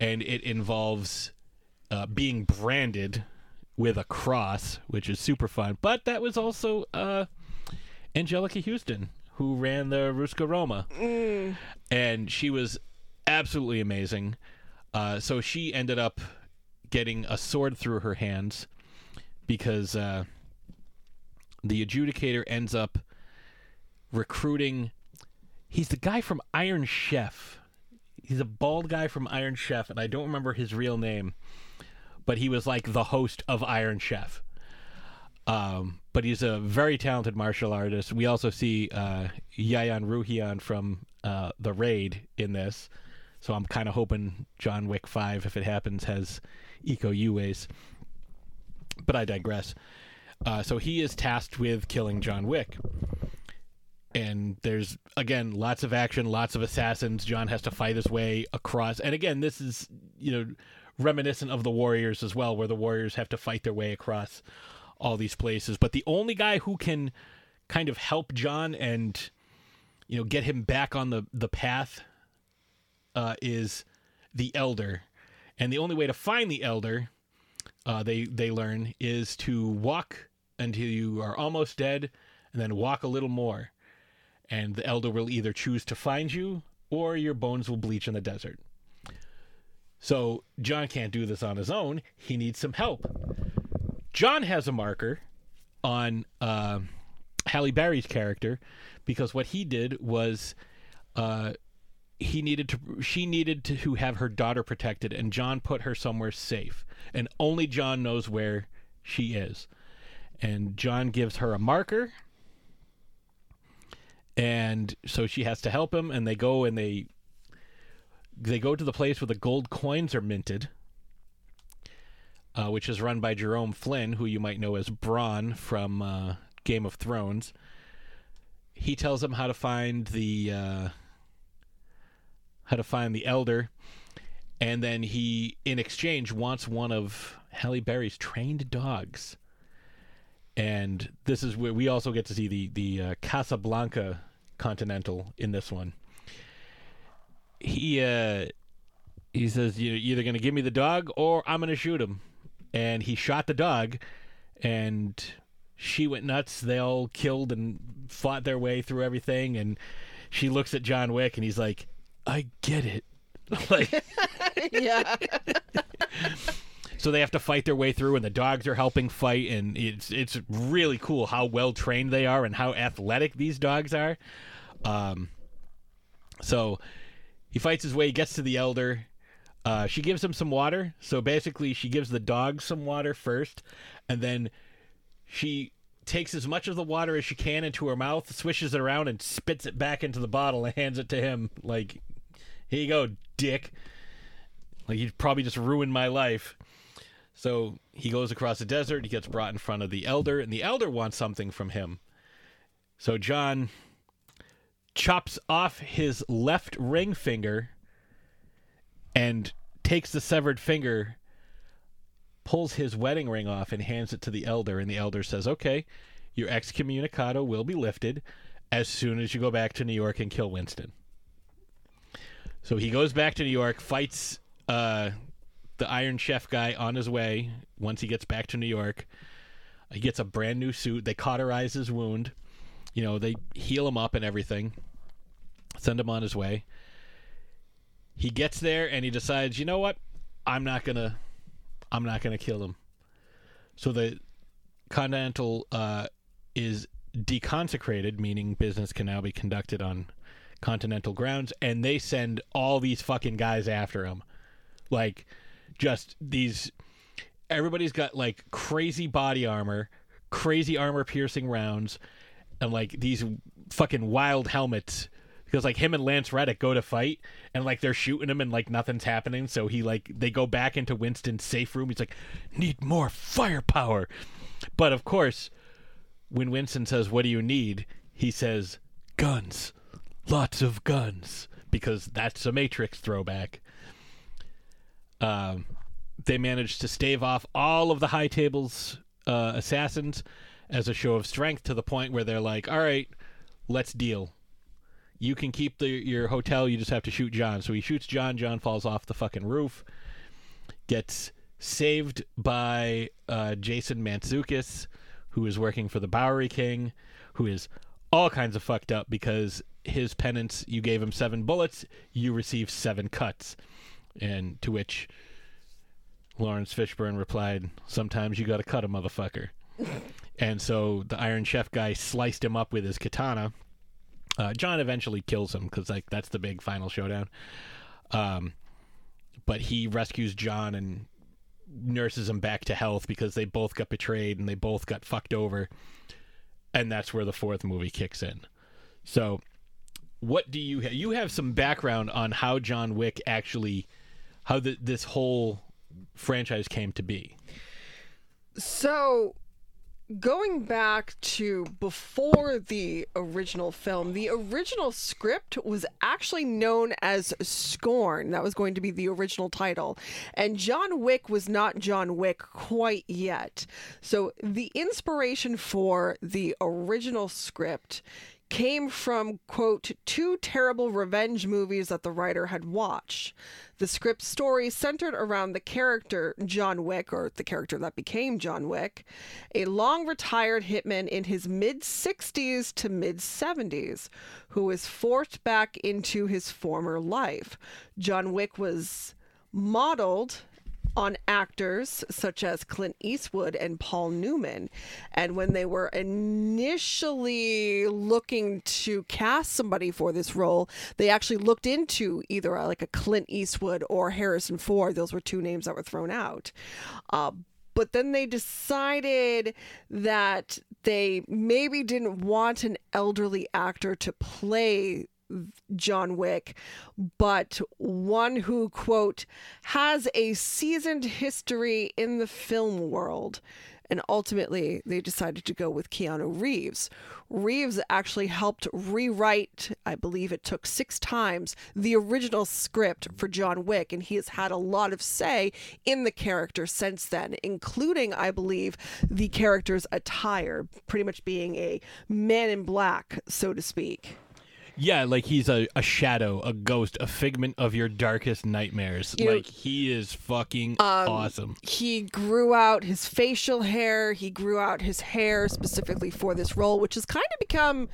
And it involves uh, being branded with a cross, which is super fun. But that was also uh, Angelica Houston, who ran the Ruska Roma. Mm. And she was absolutely amazing. Uh, so she ended up getting a sword through her hands because uh, the adjudicator ends up recruiting, he's the guy from Iron Chef. He's a bald guy from Iron Chef, and I don't remember his real name, but he was like the host of Iron Chef. Um, but he's a very talented martial artist. We also see uh, Yayan Ruhian from uh, The Raid in this, so I'm kind of hoping John Wick five, if it happens, has Iko Uwais. But I digress. Uh, so he is tasked with killing John Wick. And there's, again, lots of action, lots of assassins. John has to fight his way across. And again, this is, you know, reminiscent of The Warriors as well, where the Warriors have to fight their way across all these places. But the only guy who can kind of help John and, you know, get him back on the, the path uh, is the Elder. And the only way to find the Elder, uh, they, they learn, is to walk until you are almost dead and then walk a little more. And the Elder will either choose to find you or your bones will bleach in the desert. So John can't do this on his own. He needs some help. John has a marker on uh, Halle Berry's character because what he did was uh, he needed to she needed to have her daughter protected, and John put her somewhere safe, and only John knows where she is. And John gives her a marker, and so she has to help him, and they go and they they go to the place where the gold coins are minted, uh, which is run by Jerome Flynn, who you might know as Bronn from uh, Game of Thrones. He tells him how to find the uh, how to find the elder, and then he, in exchange, wants one of Halle Berry's trained dogs. And this is where we also get to see the the uh, Casablanca Continental in this one. He uh, he says, "You're either going to give me the dog, or I'm going to shoot him." And he shot the dog, and she went nuts. They all killed and fought their way through everything. And she looks at John Wick, and he's like, "I get it." Like, yeah. So they have to fight their way through, and the dogs are helping fight, and it's it's really cool how well trained they are and how athletic these dogs are. Um, so he fights his way, gets to the elder. Uh, she gives him some water. So basically, she gives the dog some water first, and then she takes as much of the water as she can into her mouth, swishes it around, and spits it back into the bottle and hands it to him. Like, "Here you go, dick. Like, you'd probably just ruined my life." So he goes across the desert. He gets brought in front of the elder, and the elder wants something from him. So John chops off his left ring finger and takes the severed finger, pulls his wedding ring off, and hands it to the elder. And the elder says, "Okay, your excommunicado will be lifted as soon as you go back to New York and kill Winston." So he goes back to New York, fights Uh, the Iron Chef guy on his way. Once he gets back to New York, he gets a brand new suit. They cauterize his wound. You know, they heal him up and everything. Send him on his way. He gets there and he decides, you know what? I'm not gonna, I'm not gonna kill him. So the Continental uh, is deconsecrated, meaning business can now be conducted on Continental grounds, and they send all these fucking guys after him, like. Just these, everybody's got like crazy body armor, crazy armor piercing rounds, and like these fucking wild helmets. Because like him and Lance Reddick go to fight, and like they're shooting him and like nothing's happening. So he like, they go back into Winston's safe room. He's like, "Need more firepower." But of course, when Winston says, "What do you need?" he says, "Guns. Lots of guns." Because that's a Matrix throwback. Uh, they managed to stave off all of the high table's uh, assassins as a show of strength, to the point where they're like, "All right, let's deal. You can keep the, your hotel. You just have to shoot John." So he shoots John. John falls off the fucking roof, gets saved by uh, Jason Mantzoukas, who is working for the Bowery King, who is all kinds of fucked up because his penance, you gave him seven bullets, you receive seven cuts. And to which Lawrence Fishburne replied, "Sometimes you gotta cut a motherfucker." And so the Iron Chef guy sliced him up with his katana. Uh, John eventually kills him because like that's the big final showdown. Um, but he rescues John and nurses him back to health because they both got betrayed and they both got fucked over. And that's where the fourth movie kicks in. So what do you have? You have some background on how John Wick actually... how the, this whole franchise came to be. So, going back to before the original film, the original script was actually known as Scorn. That was going to be the original title. And John Wick was not John Wick quite yet. So, the inspiration for the original script came from, quote, two terrible revenge movies that the writer had watched. The script story centered around the character John Wick, or the character that became John Wick, a long-retired hitman in his mid-sixties to mid-seventies, who was forced back into his former life. John Wick was modeled on actors such as Clint Eastwood and Paul Newman. And when they were initially looking to cast somebody for this role, they actually looked into either like a Clint Eastwood or Harrison Ford. Those were two names that were thrown out. Uh, but then they decided that they maybe didn't want an elderly actor to play John Wick, but one who, quote, has a seasoned history in the film world. And ultimately, they decided to go with Keanu Reeves. Reeves actually helped rewrite, I believe it took six times, the original script for John Wick. And he has had a lot of say in the character since then, including, I believe, the character's attire, pretty much being a man in black, so to speak. Yeah, like he's a, a shadow, a ghost, a figment of your darkest nightmares. You like, know, he is fucking um, awesome. He grew out his facial hair. He grew out his hair specifically for this role, which has kind of become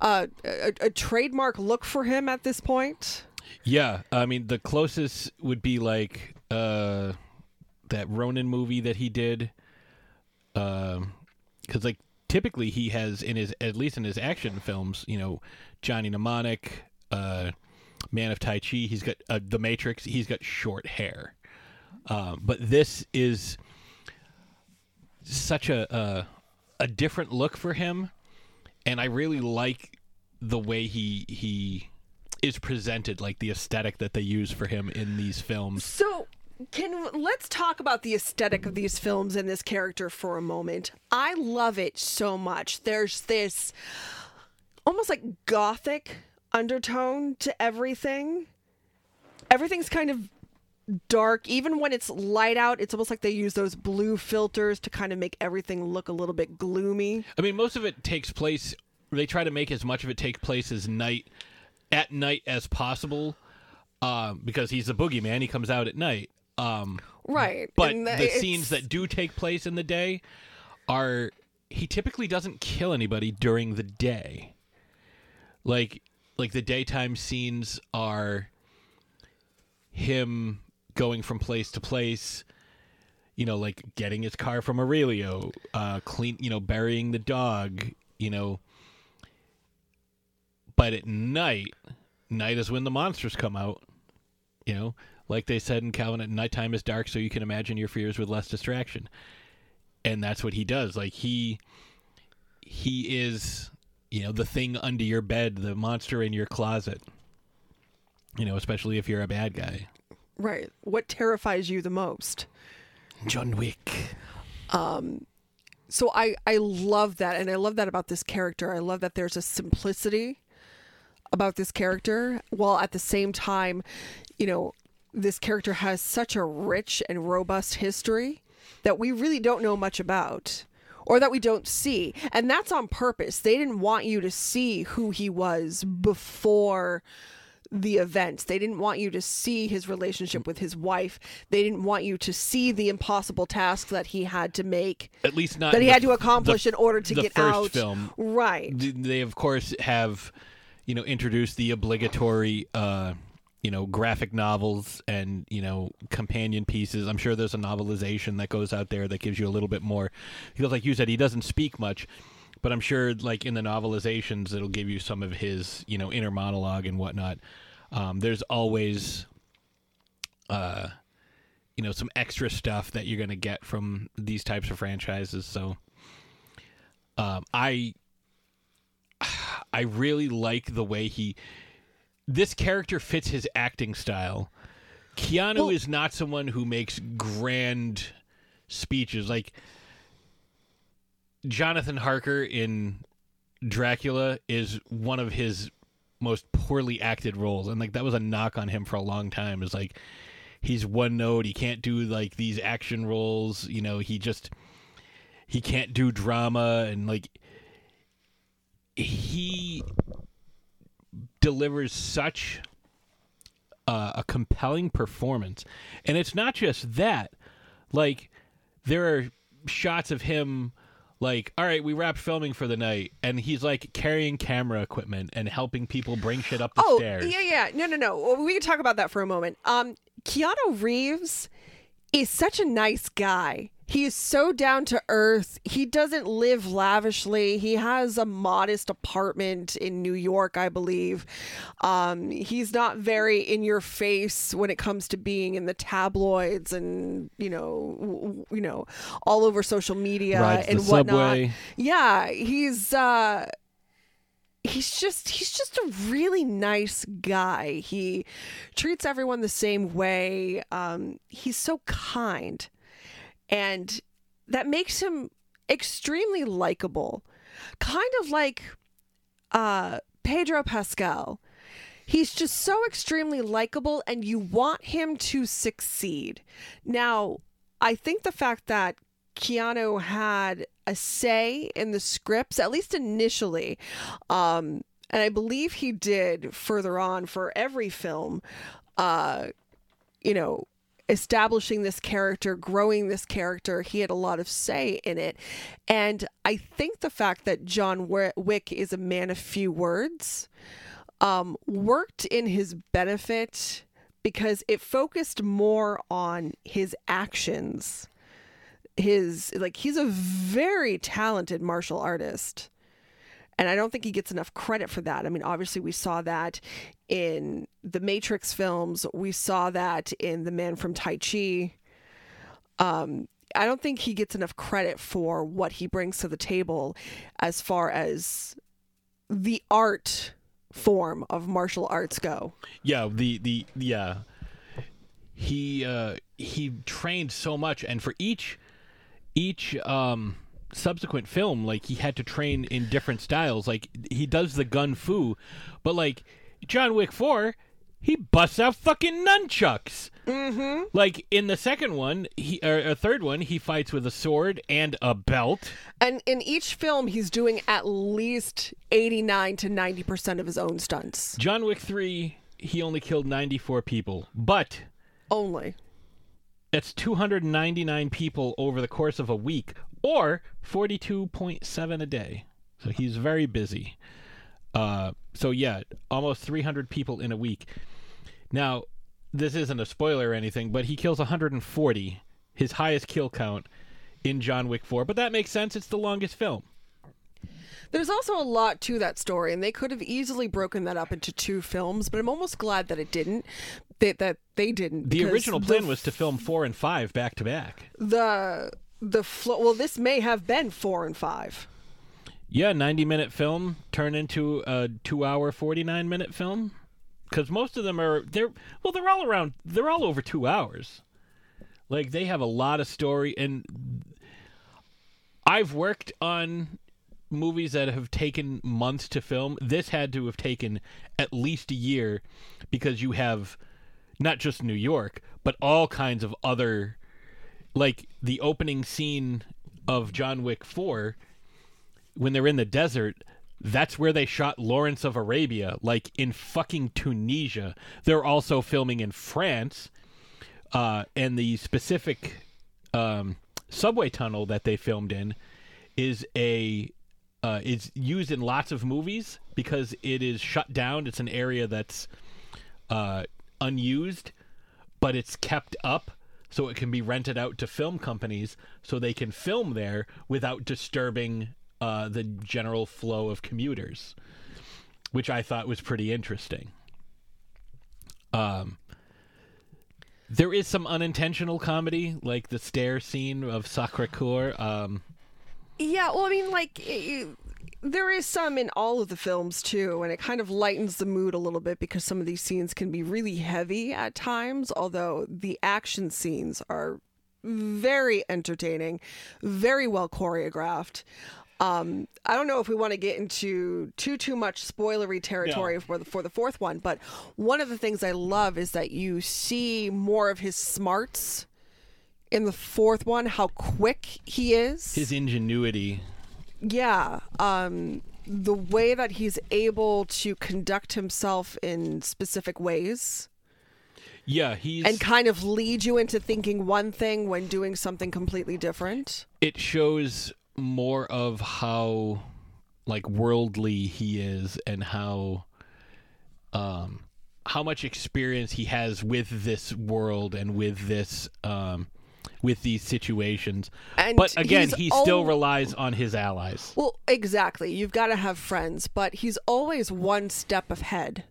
uh, a, a trademark look for him at this point. Yeah, I mean, the closest would be like uh, that Ronin movie that he did. Because, uh, like, typically he has, in his at least in his action films, you know, Johnny Mnemonic, uh, Man of Tai Chi. He's got uh, The Matrix. He's got short hair. Um, but this is such a, a a different look for him, and I really like the way he he is presented, like the aesthetic that they use for him in these films. So can let's talk about the aesthetic of these films and this character for a moment. I love it so much. There's this almost like gothic undertone to everything. Everything's kind of dark. Even when it's light out, it's almost like they use those blue filters to kind of make everything look a little bit gloomy. I mean, most of it takes place, they try to make as much of it take place as night, at night as possible, um, because he's the boogeyman. He comes out at night. Um, right. But and the, the scenes that do take place in the day are, he typically doesn't kill anybody during the day. Like, like the daytime scenes are him going from place to place, you know, like getting his car from Aurelio, uh, clean, you know, burying the dog, you know. But at night, night is when the monsters come out, you know. Like they said in Calvin, at nighttime is dark, so you can imagine your fears with less distraction. And that's what he does. Like he, he is, you know, the thing under your bed, the monster in your closet, you know, especially if you're a bad guy. Right. What terrifies you the most? John Wick. Um, so I, I love that. And I love that about this character. I love that there's a simplicity about this character, while at the same time, you know, this character has such a rich and robust history that we really don't know much about, or that we don't see. And that's on purpose. They didn't want you to see who he was before the events. They didn't want you to see his relationship with his wife. They didn't want you to see the impossible task that he had to make. At least not that he the, had to accomplish the, in order to the get first out. Film. Right. They of course have, you know, introduced the obligatory, uh, you know, graphic novels and, you know, companion pieces. I'm sure there's a novelization that goes out there that gives you a little bit more. Because like you said, he doesn't speak much, but I'm sure like in the novelizations, it'll give you some of his, you know, inner monologue and whatnot. Um, there's always, uh, you know, some extra stuff that you're going to get from these types of franchises. So um, I, I really like the way he... This character fits his acting style. Keanu well, is not someone who makes grand speeches. Like, Jonathan Harker in Dracula is one of his most poorly acted roles. And, like, that was a knock on him for a long time. It's like, he's one note. He can't do, like, these action roles. You know, he just... He can't do drama. And, like, he... delivers such uh, a compelling performance. And it's not just that. Like, there are shots of him, like, all right, we wrapped filming for the night. And he's, like, carrying camera equipment and helping people bring shit up the oh, stairs. Oh, yeah, yeah. No, no, no. We can talk about that for a moment. Um, Keanu Reeves is such a nice guy. He is so down to earth. He doesn't live lavishly. He has a modest apartment in New York, I believe. Um, he's not very in your face when it comes to being in the tabloids and, you know, you know, all over social media Rides and the whatnot. Subway. Yeah, he's uh, he's just he's just a really nice guy. He treats everyone the same way. Um, he's so kind. And that makes him extremely likable, kind of like uh, Pedro Pascal. He's just so extremely likable and you want him to succeed. Now, I think the fact that Keanu had a say in the scripts, at least initially, um, and I believe he did further on for every film, uh, you know, establishing this character, growing this character, he had a lot of say in it. And I think the fact that John Wick is a man of few words um, worked in his benefit because it focused more on his actions. His, like, he's a very talented martial artist. And I don't think he gets enough credit for that. I mean, obviously, we saw that in the Matrix films. We saw that in The Man from Tai Chi. Um, I don't think he gets enough credit for what he brings to the table as far as the art form of martial arts go. Yeah, the the yeah, he uh, he trained so much, and for each each. Um... subsequent film, like, he had to train in different styles. Like, he does the gun fu, but like John Wick four, he busts out fucking nunchucks. Mm-hmm. Like in the second one, he or, or third one, he fights with a sword and a belt. And in each film, he's doing at least eighty-nine to ninety percent of his own stunts. John Wick three, he only killed ninety-four people, but only that's two hundred ninety-nine people over the course of a week. Or forty-two point seven a day. So he's very busy. Uh, so yeah, almost three hundred people in a week. Now, this isn't a spoiler or anything, but he kills one hundred forty, his highest kill count in John Wick four. But that makes sense. It's the longest film. There's also a lot to that story, and they could have easily broken that up into two films, but I'm almost glad that it didn't. That, that they didn't. The original plan the... was to film four and five back to back. The... The flow. Well, this may have been four and five. Yeah, ninety-minute film turned into a two-hour, forty-nine-minute film, because most of them are they're well, they're all around. They're all over two hours. Like, they have a lot of story, and I've worked on movies that have taken months to film. This had to have taken at least a year, because you have not just New York, but all kinds of other. Like, the opening scene of John Wick four, when they're in the desert, that's where they shot Lawrence of Arabia, like, in fucking Tunisia. They're also filming in France, uh, and the specific um, subway tunnel that they filmed in is a uh, is used in lots of movies because it is shut down. It's an area that's uh, unused, but it's kept up. So it can be rented out to film companies so they can film there without disturbing uh, the general flow of commuters, which I thought was pretty interesting. Um, there is some unintentional comedy, like the stair scene of Sacré-Cœur. Um, yeah, well, I mean, like, it, there is some in all of the films, too, and it kind of lightens the mood a little bit because some of these scenes can be really heavy at times, although the action scenes are very entertaining, very well choreographed. Um, I don't know if we want to get into too, too much spoilery territory no. for the, for the fourth one, but one of the things I love is that you see more of his smarts in the fourth one, how quick he is. His ingenuity. Yeah. Um, the way that he's able to conduct himself in specific ways. Yeah, he's... And kind of lead you into thinking one thing when doing something completely different. It shows more of how, like, worldly he is and how... Um, how much experience he has with this world and with this... Um, with these situations. And but again, he al- still relies on his allies. Well, exactly. You've got to have friends, but he's always one step ahead.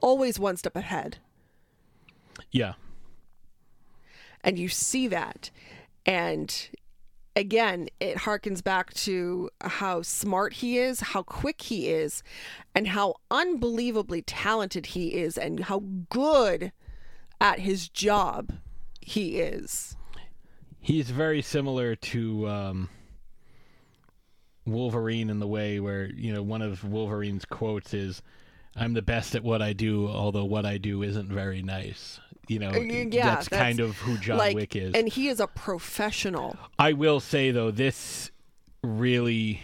Always one step ahead. Yeah. And you see that. And again, it harkens back to how smart he is, how quick he is, and how unbelievably talented he is, and how good at his job he is. He's very similar to um, Wolverine in the way where, you know, one of Wolverine's quotes is, "I'm the best at what I do, although what I do isn't very nice." You know, yeah, that's, that's kind of who John like, Wick is. And he is a professional. I will say, though, this really...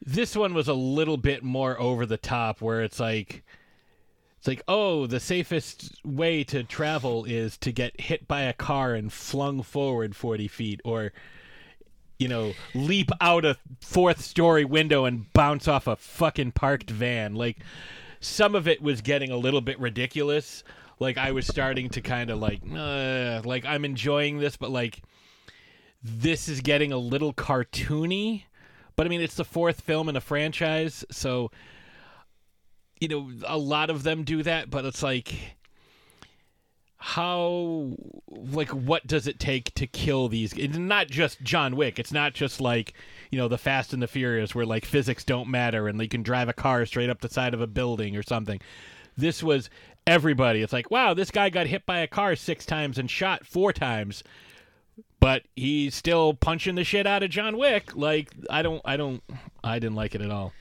This one was a little bit more over the top, where it's like... It's like, oh, the safest way to travel is to get hit by a car and flung forward forty feet, or, you know, leap out a fourth story window and bounce off a fucking parked van. Like, some of it was getting a little bit ridiculous. Like, I was starting to kind of like, uh, like, I'm enjoying this, but like, this is getting a little cartoony. But I mean, it's the fourth film in a franchise, so... You know, a lot of them do that, but it's like, how, like, what does it take to kill these? It's not just John Wick. It's not just like, you know, the Fast and the Furious where, like, physics don't matter and they can drive a car straight up the side of a building or something. This was everybody. It's like, wow, this guy got hit by a car six times and shot four times, but he's still punching the shit out of John Wick. Like, I don't, I don't, I didn't like it at all.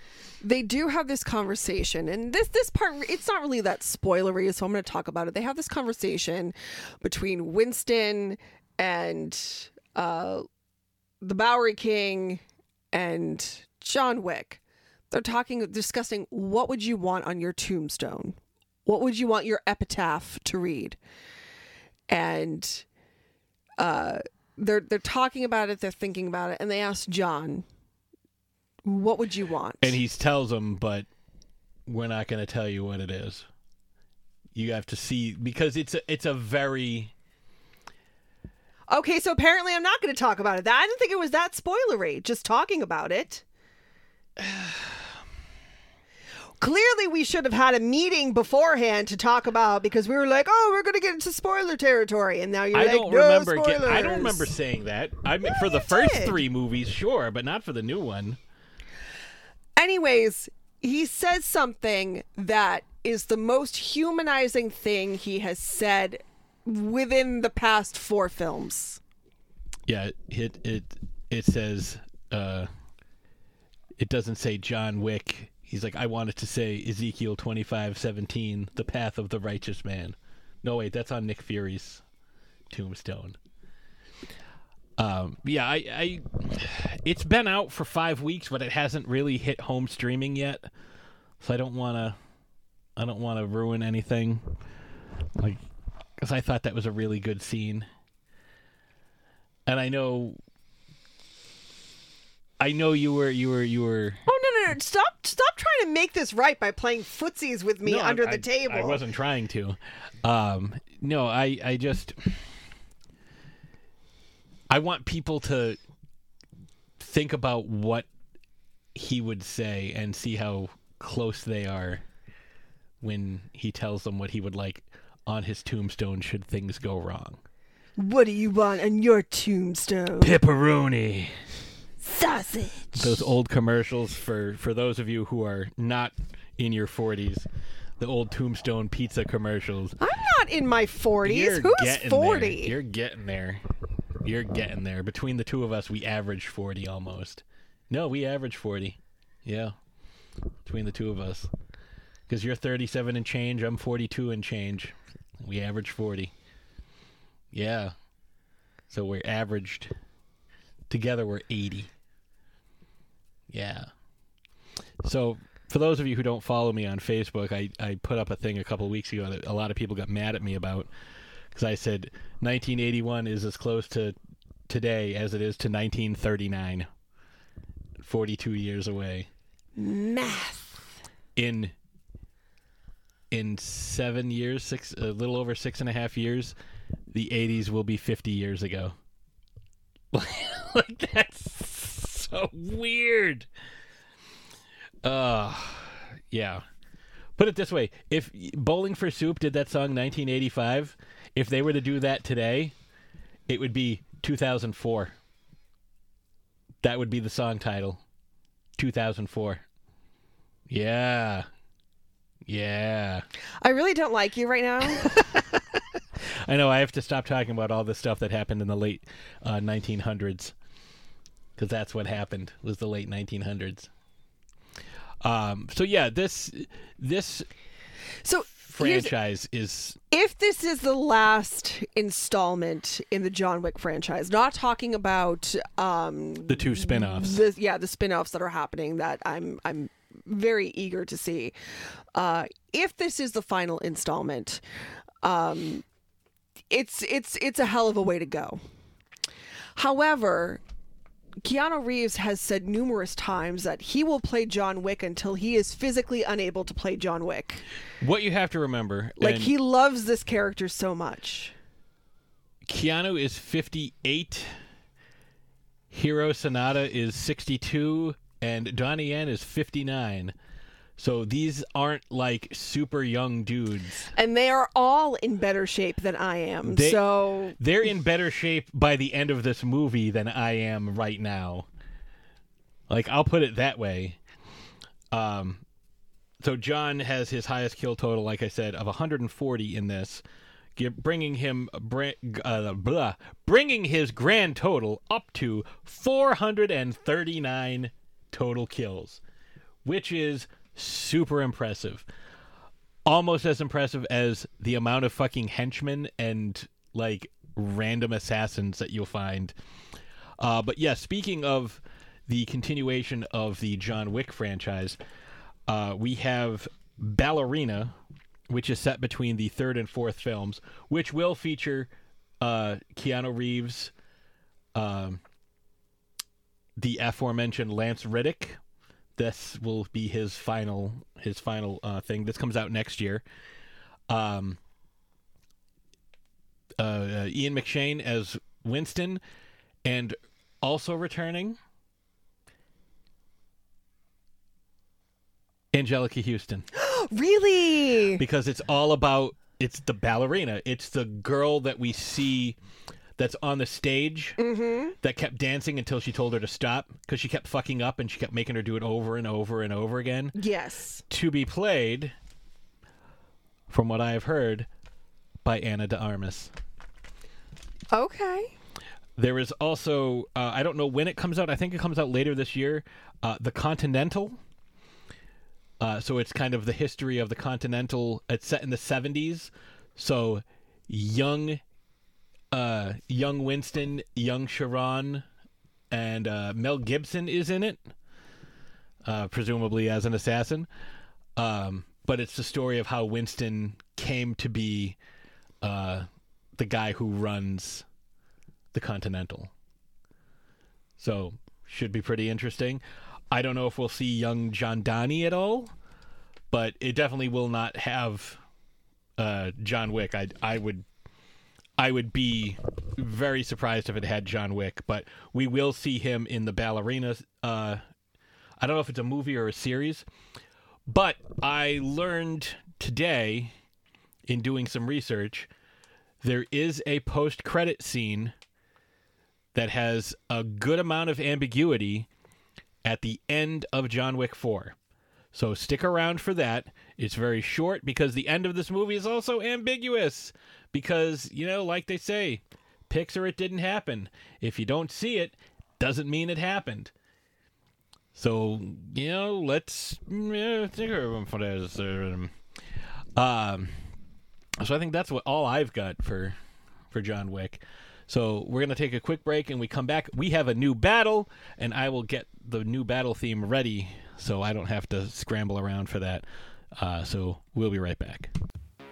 They do have this conversation, and this this part, it's not really that spoilery, so I'm going to talk about it. They have this conversation between Winston and uh, the Bowery King and John Wick. They're talking, discussing, what would you want on your tombstone? What would you want your epitaph to read? And uh, they're they're talking about it, they're thinking about it, and they ask John, what would you want? And he tells them, but we're not going to tell you what it is. You have to see, because it's a, it's a very... Okay, so apparently I'm not going to talk about it. I didn't think it was that spoilery, just talking about it. Clearly we should have had a meeting beforehand to talk about, because we were like, oh, we're going to get into spoiler territory. And now you're I like, don't no remember spoilers. Get, I don't remember saying that. I mean, yeah, for the first did. three movies, sure, but not for the new one. Anyways, he says something that is the most humanizing thing he has said within the past four films. Yeah, it it it says, uh, it doesn't say John Wick. He's like, I wanted to say Ezekiel twenty-five seventeen, the path of the righteous man. No, wait, that's on Nick Fury's tombstone. Um, yeah, I, I, it's been out for five weeks, but it hasn't really hit home streaming yet. So I don't want to, I don't want to ruin anything. Like, cause I thought that was a really good scene. And I know, I know you were, you were, you were. Oh no, no, no. Stop, stop trying to make this right by playing footsies with me no, under I, the I, table. I wasn't trying to. Um, no, I, I just. I want people to think about what he would say and see how close they are when he tells them what he would like on his tombstone should things go wrong. What do you want on your tombstone? Pepperoni. Sausage. Those old commercials for, for those of you who are not in your forties, the old tombstone pizza commercials. I'm not in my forties. You're Who's forty? There. You're getting there. You're getting there. Between the two of us, we average forty almost. No, we average forty. Yeah. Between the two of us. Because you're thirty-seven and change. I'm forty-two and change. We average forty. Yeah. So we're averaged. Together, we're eighty. Yeah. So for those of you who don't follow me on Facebook, I, I put up a thing a couple of weeks ago that a lot of people got mad at me about. Because I said nineteen eighty-one is as close to today as it is to nineteen thirty-nine. forty-two years away. Math. In in seven years, six, a little over six and a half years, the eighties will be fifty years ago. Like, that's so weird. Uh, yeah. Put it this way. If Bowling for Soup did that song nineteen eighty-five, if they were to do that today, it would be two thousand four. That would be the song title. two thousand four. Yeah. Yeah. I really don't like you right now. I know. I have to stop talking about all this stuff that happened in the late uh, nineteen hundreds. Because that's what happened, was the late nineteen hundreds. Um, so, yeah, this this so franchise is... If this is the last installment in the John Wick franchise, not talking about... Um, the two spinoffs. The, yeah, the spinoffs that are happening that I'm I'm very eager to see. Uh, if this is the final installment, um, it's, it's, it's a hell of a way to go. However... Keanu Reeves has said numerous times that he will play John Wick until he is physically unable to play John Wick. What you have to remember... Like, he loves this character so much. Keanu is fifty-eight. Hiroyuki Sanada is sixty-two. And Donnie Yen is fifty-nine. So these aren't, like, super young dudes. And they are all in better shape than I am, they, so... They're in better shape by the end of this movie than I am right now. Like, I'll put it that way. Um, so John has his highest kill total, like I said, of one hundred forty in this, bringing him... Uh, blah, bringing his grand total up to four hundred thirty-nine total kills, which is... super impressive. Almost as impressive as the amount of fucking henchmen and, like, random assassins that you'll find. Uh, but, yeah, speaking of the continuation of the John Wick franchise, uh, we have Ballerina, which is set between the third and fourth films, which will feature uh, Keanu Reeves, um, the aforementioned Lance Reddick. This will be his final his final uh, thing. This comes out next year. Um, uh, uh, Ian McShane as Winston, and also returning, Angelica Houston. Really? Because it's all about, it's the ballerina. It's the girl that we see that's on the stage, mm-hmm. that kept dancing until she told her to stop because she kept fucking up and she kept making her do it over and over and over again. Yes. To be played, from what I have heard, by Ana de Armas. Okay. There is also, uh, I don't know when it comes out. I think it comes out later this year. Uh, The Continental. Uh, so it's kind of the history of The Continental. It's set in the seventies. So young... Uh, young Winston, young Sharon, and uh, Mel Gibson is in it, uh, presumably as an assassin. Um, but it's the story of how Winston came to be uh, the guy who runs the Continental. So, should be pretty interesting. I don't know if we'll see young John Donnie at all, but it definitely will not have uh, John Wick. I, I would... I would be very surprised if it had John Wick, but we will see him in the Ballerina. Uh, I don't know if it's a movie or a series, but I learned today in doing some research, there is a post-credit scene that has a good amount of ambiguity at the end of John Wick four. So stick around for that. It's very short because the end of this movie is also ambiguous. Because, you know, like they say, Pixar, it didn't happen. If you don't see it, doesn't mean it happened. So, you know, let's yeah, think of for this. Um, so I think that's what all I've got for for John Wick. So we're going to take a quick break, and we come back. We have a new battle, and I will get the new battle theme ready so I don't have to scramble around for that. Uh, so we'll be right back.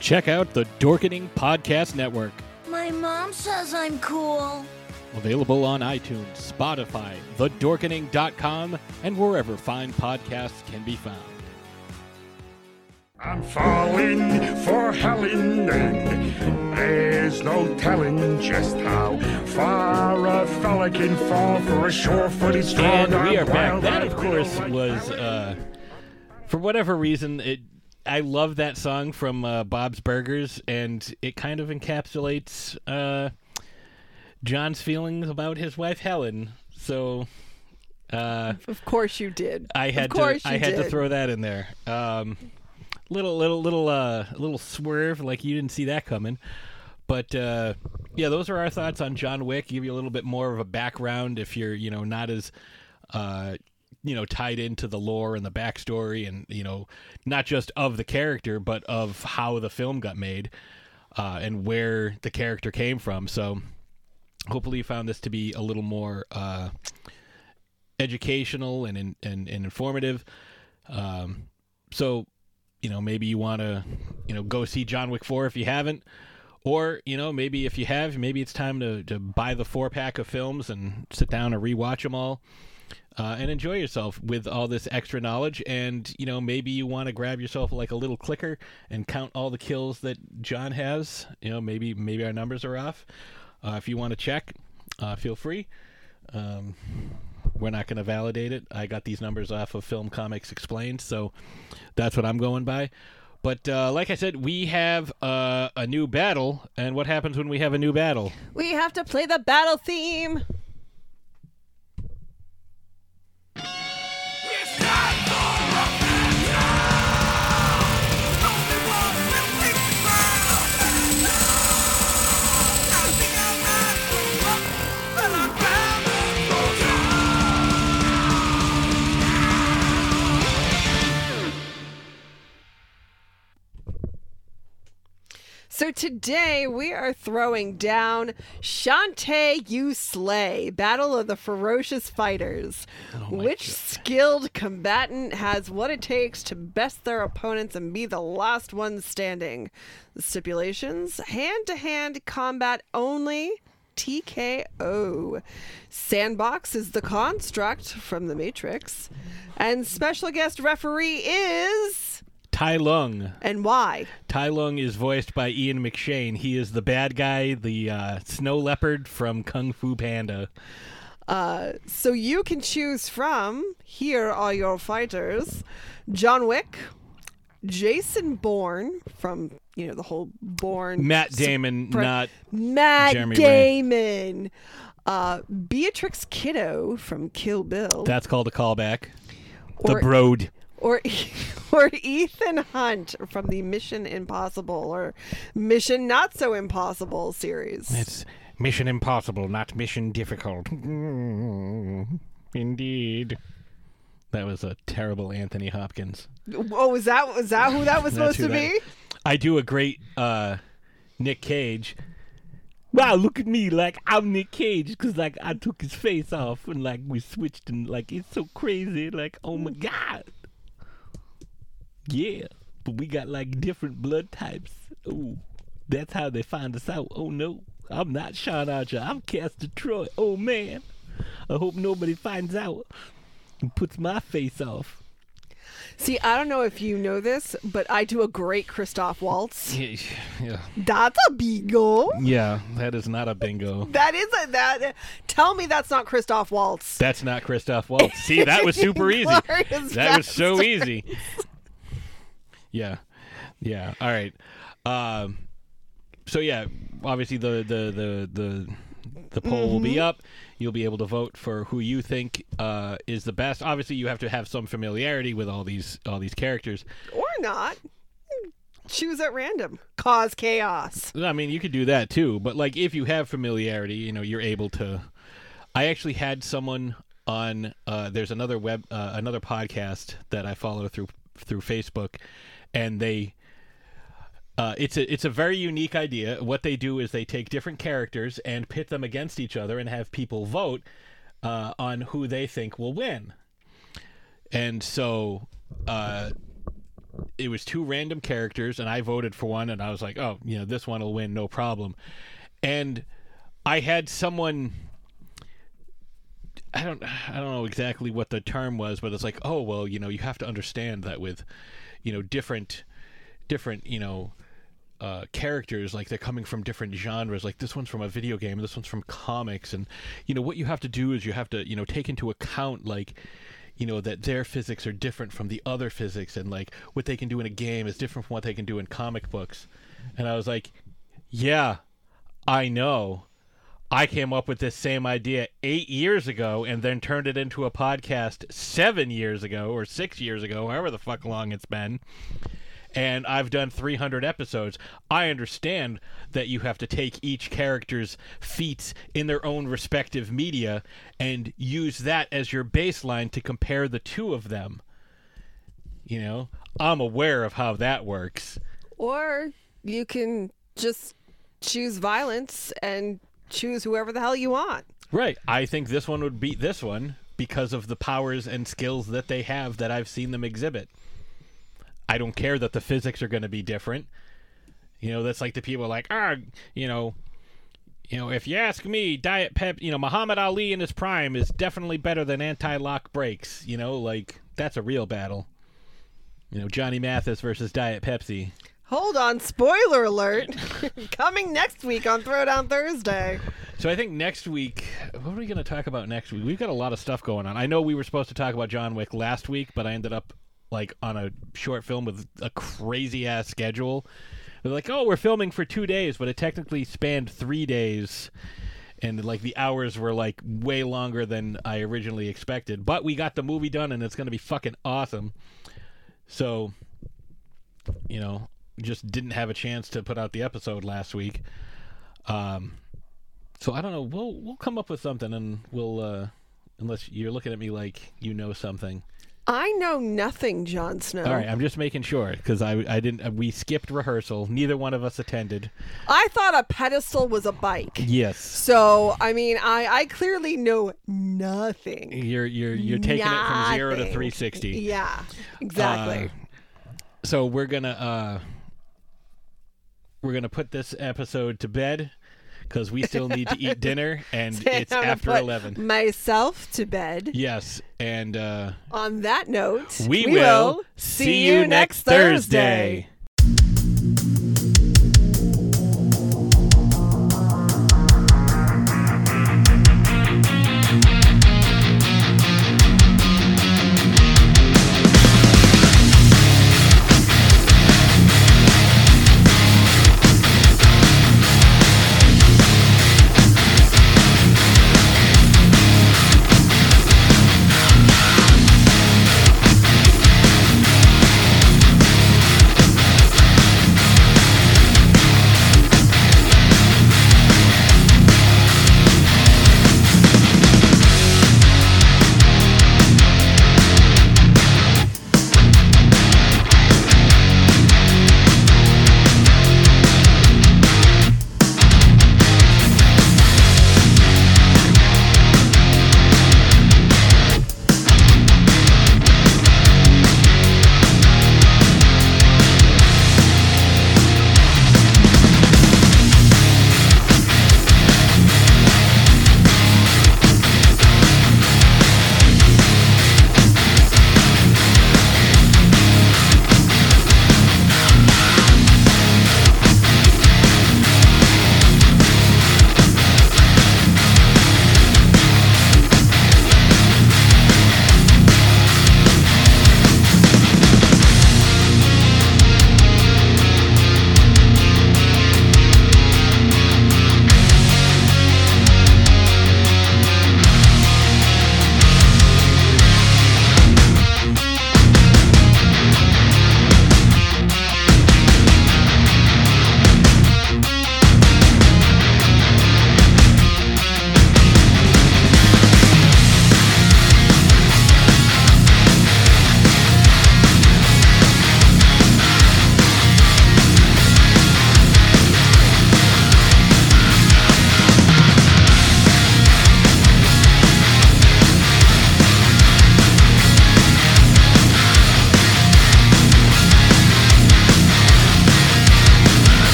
Check out the Dorkening Podcast Network. My mom says I'm cool. Available on iTunes, Spotify, the dorkening dot com, and wherever fine podcasts can be found. I'm falling for Helen, and there's no telling just how far a fella can fall for a sure-footed strong. And we are back. That, of course, was, uh, for whatever reason, it... I love that song from uh, Bob's Burgers, and it kind of encapsulates uh, John's feelings about his wife Helen. So, uh, of course you did. I had to. I had did. to throw that in there. Um, little, little, little, uh, little swerve. Like you didn't see that coming. But uh, yeah, those are our thoughts on John Wick. Give you a little bit more of a background if you're, you know, not as. Uh, you know, tied into the lore and the backstory and, you know, not just of the character, but of how the film got made uh, and where the character came from. So hopefully you found this to be a little more uh, educational and, and, and informative. Um, so, you know, maybe you want to, you know, go see John Wick four if you haven't. Or, you know, maybe if you have, maybe it's time to, to buy the four pack of films and sit down and rewatch them all. Uh, and enjoy yourself with all this extra knowledge. And, you know, maybe you want to grab yourself like a little clicker and count all the kills that John has. You know, maybe maybe our numbers are off. Uh, if you want to check, uh, feel free. Um, we're not going to validate it. I got these numbers off of Film Comics Explained, so that's what I'm going by. But uh, like I said, we have uh, a new battle. And what happens when we have a new battle? We have to play the battle theme. So today we are throwing down Shantae You Slay, Battle of the Ferocious Fighters. Oh Which God. Skilled combatant has what it takes to best their opponents and be the last one standing? The stipulations, hand-to-hand combat only, T K O. Sandbox is the construct from The Matrix. And special guest referee is... Tai Lung. And why? Tai Lung is voiced by Ian McShane. He is the bad guy, the uh, snow leopard from Kung Fu Panda. Uh, so you can choose from, here are your fighters, John Wick, Jason Bourne from, you know, the whole Bourne... Matt Damon, sp- not Matt Jeremy Damon. Uh, Beatrix Kiddo from Kill Bill. That's called a callback. Or- the Broad. Or or Ethan Hunt from the Mission Impossible or Mission Not So Impossible series. It's Mission Impossible, not Mission Difficult. Mm, indeed. That was a terrible Anthony Hopkins. Oh, was that, was that who that was supposed to be? Is. I do a great uh, Nick Cage. Wow, look at me, like, I'm Nick Cage, because, like, I took his face off, and, like, we switched, and, like, it's so crazy, like, oh, my God. Yeah, but we got, like, different blood types. Oh, that's how they find us out. Oh, no, I'm not Sean Archer. I'm Castor Troy. Oh, man. I hope nobody finds out and puts my face off. See, I don't know if you know this, but I do a great Christoph Waltz. Yeah, yeah. That's a bingo. Yeah, that is not a bingo. That is a that. Tell me that's not Christoph Waltz. That's not Christoph Waltz. See, that was super easy. That was so easy. Yeah, yeah. All right. Um, so yeah, obviously the the the the. The poll mm-hmm. will be up. You'll be able to vote for who you think uh, is the best. Obviously, you have to have some familiarity with all these all these characters, or not. Choose at random. Cause chaos. I mean, you could do that too. But like, if you have familiarity, you know, you're able to. I actually had someone on. Uh, there's another web, uh, another podcast that I follow through through Facebook, and they. Uh, it's a it's a very unique idea. What they do is they take different characters and pit them against each other and have people vote uh, on who they think will win. And so uh, it was two random characters, and I voted for one, and I was like, oh, you know, this one will win, no problem. And I had someone, I don't I don't know exactly what the term was, but it's like, oh, well, you know, you have to understand that with, you know, different different, you know, Uh, characters, like they're coming from different genres, like this one's from a video game, this one's from comics, and you know what you have to do is you have to, you know, take into account, like, you know, that their physics are different from the other physics, and like what they can do in a game is different from what they can do in comic books. And I was like, yeah, I know, I came up with this same idea eight years ago and then turned it into a podcast seven years ago or six years ago, however the fuck long it's been. And I've done three hundred episodes. I understand that you have to take each character's feats in their own respective media and use that as your baseline to compare the two of them. You know, I'm aware of how that works. Or you can just choose violence and choose whoever the hell you want. Right. I think this one would beat this one because of the powers and skills that they have that I've seen them exhibit. I don't care that the physics are going to be different. You know, that's like the people like, ah, you know, you know, if you ask me, Diet Pep, you know, Muhammad Ali in his prime is definitely better than anti-lock breaks. You know, like, that's a real battle. You know, Johnny Mathis versus Diet Pepsi. Hold on, spoiler alert. Coming next week on Throwdown Thursday. So I think next week, what are we going to talk about next week? We've got a lot of stuff going on. I know we were supposed to talk about John Wick last week, but I ended up like on a short film with a crazy ass schedule. They're like, oh, we're filming for two days, but it technically spanned three days. And like the hours were like way longer than I originally expected, but we got the movie done and it's going to be fucking awesome. So, you know, just didn't have a chance to put out the episode last week. Um, so I don't know. We'll, we'll come up with something and we'll, uh, unless you're looking at me like, you know, something. I know nothing, Jon Snow. All right, I'm just making sure, because I, I didn't. We skipped rehearsal. Neither one of us attended. I thought a pedestal was a bike. Yes. So I mean, I, I clearly know nothing. You're you're you're taking nothing. It from zero to three sixty. Yeah, exactly. Uh, so we're gonna uh, we're gonna put this episode to bed because we still need to eat dinner, and so it's after eleven. Myself to bed. Yes, and uh, on that note, we, we will see you next Thursday. Thursday.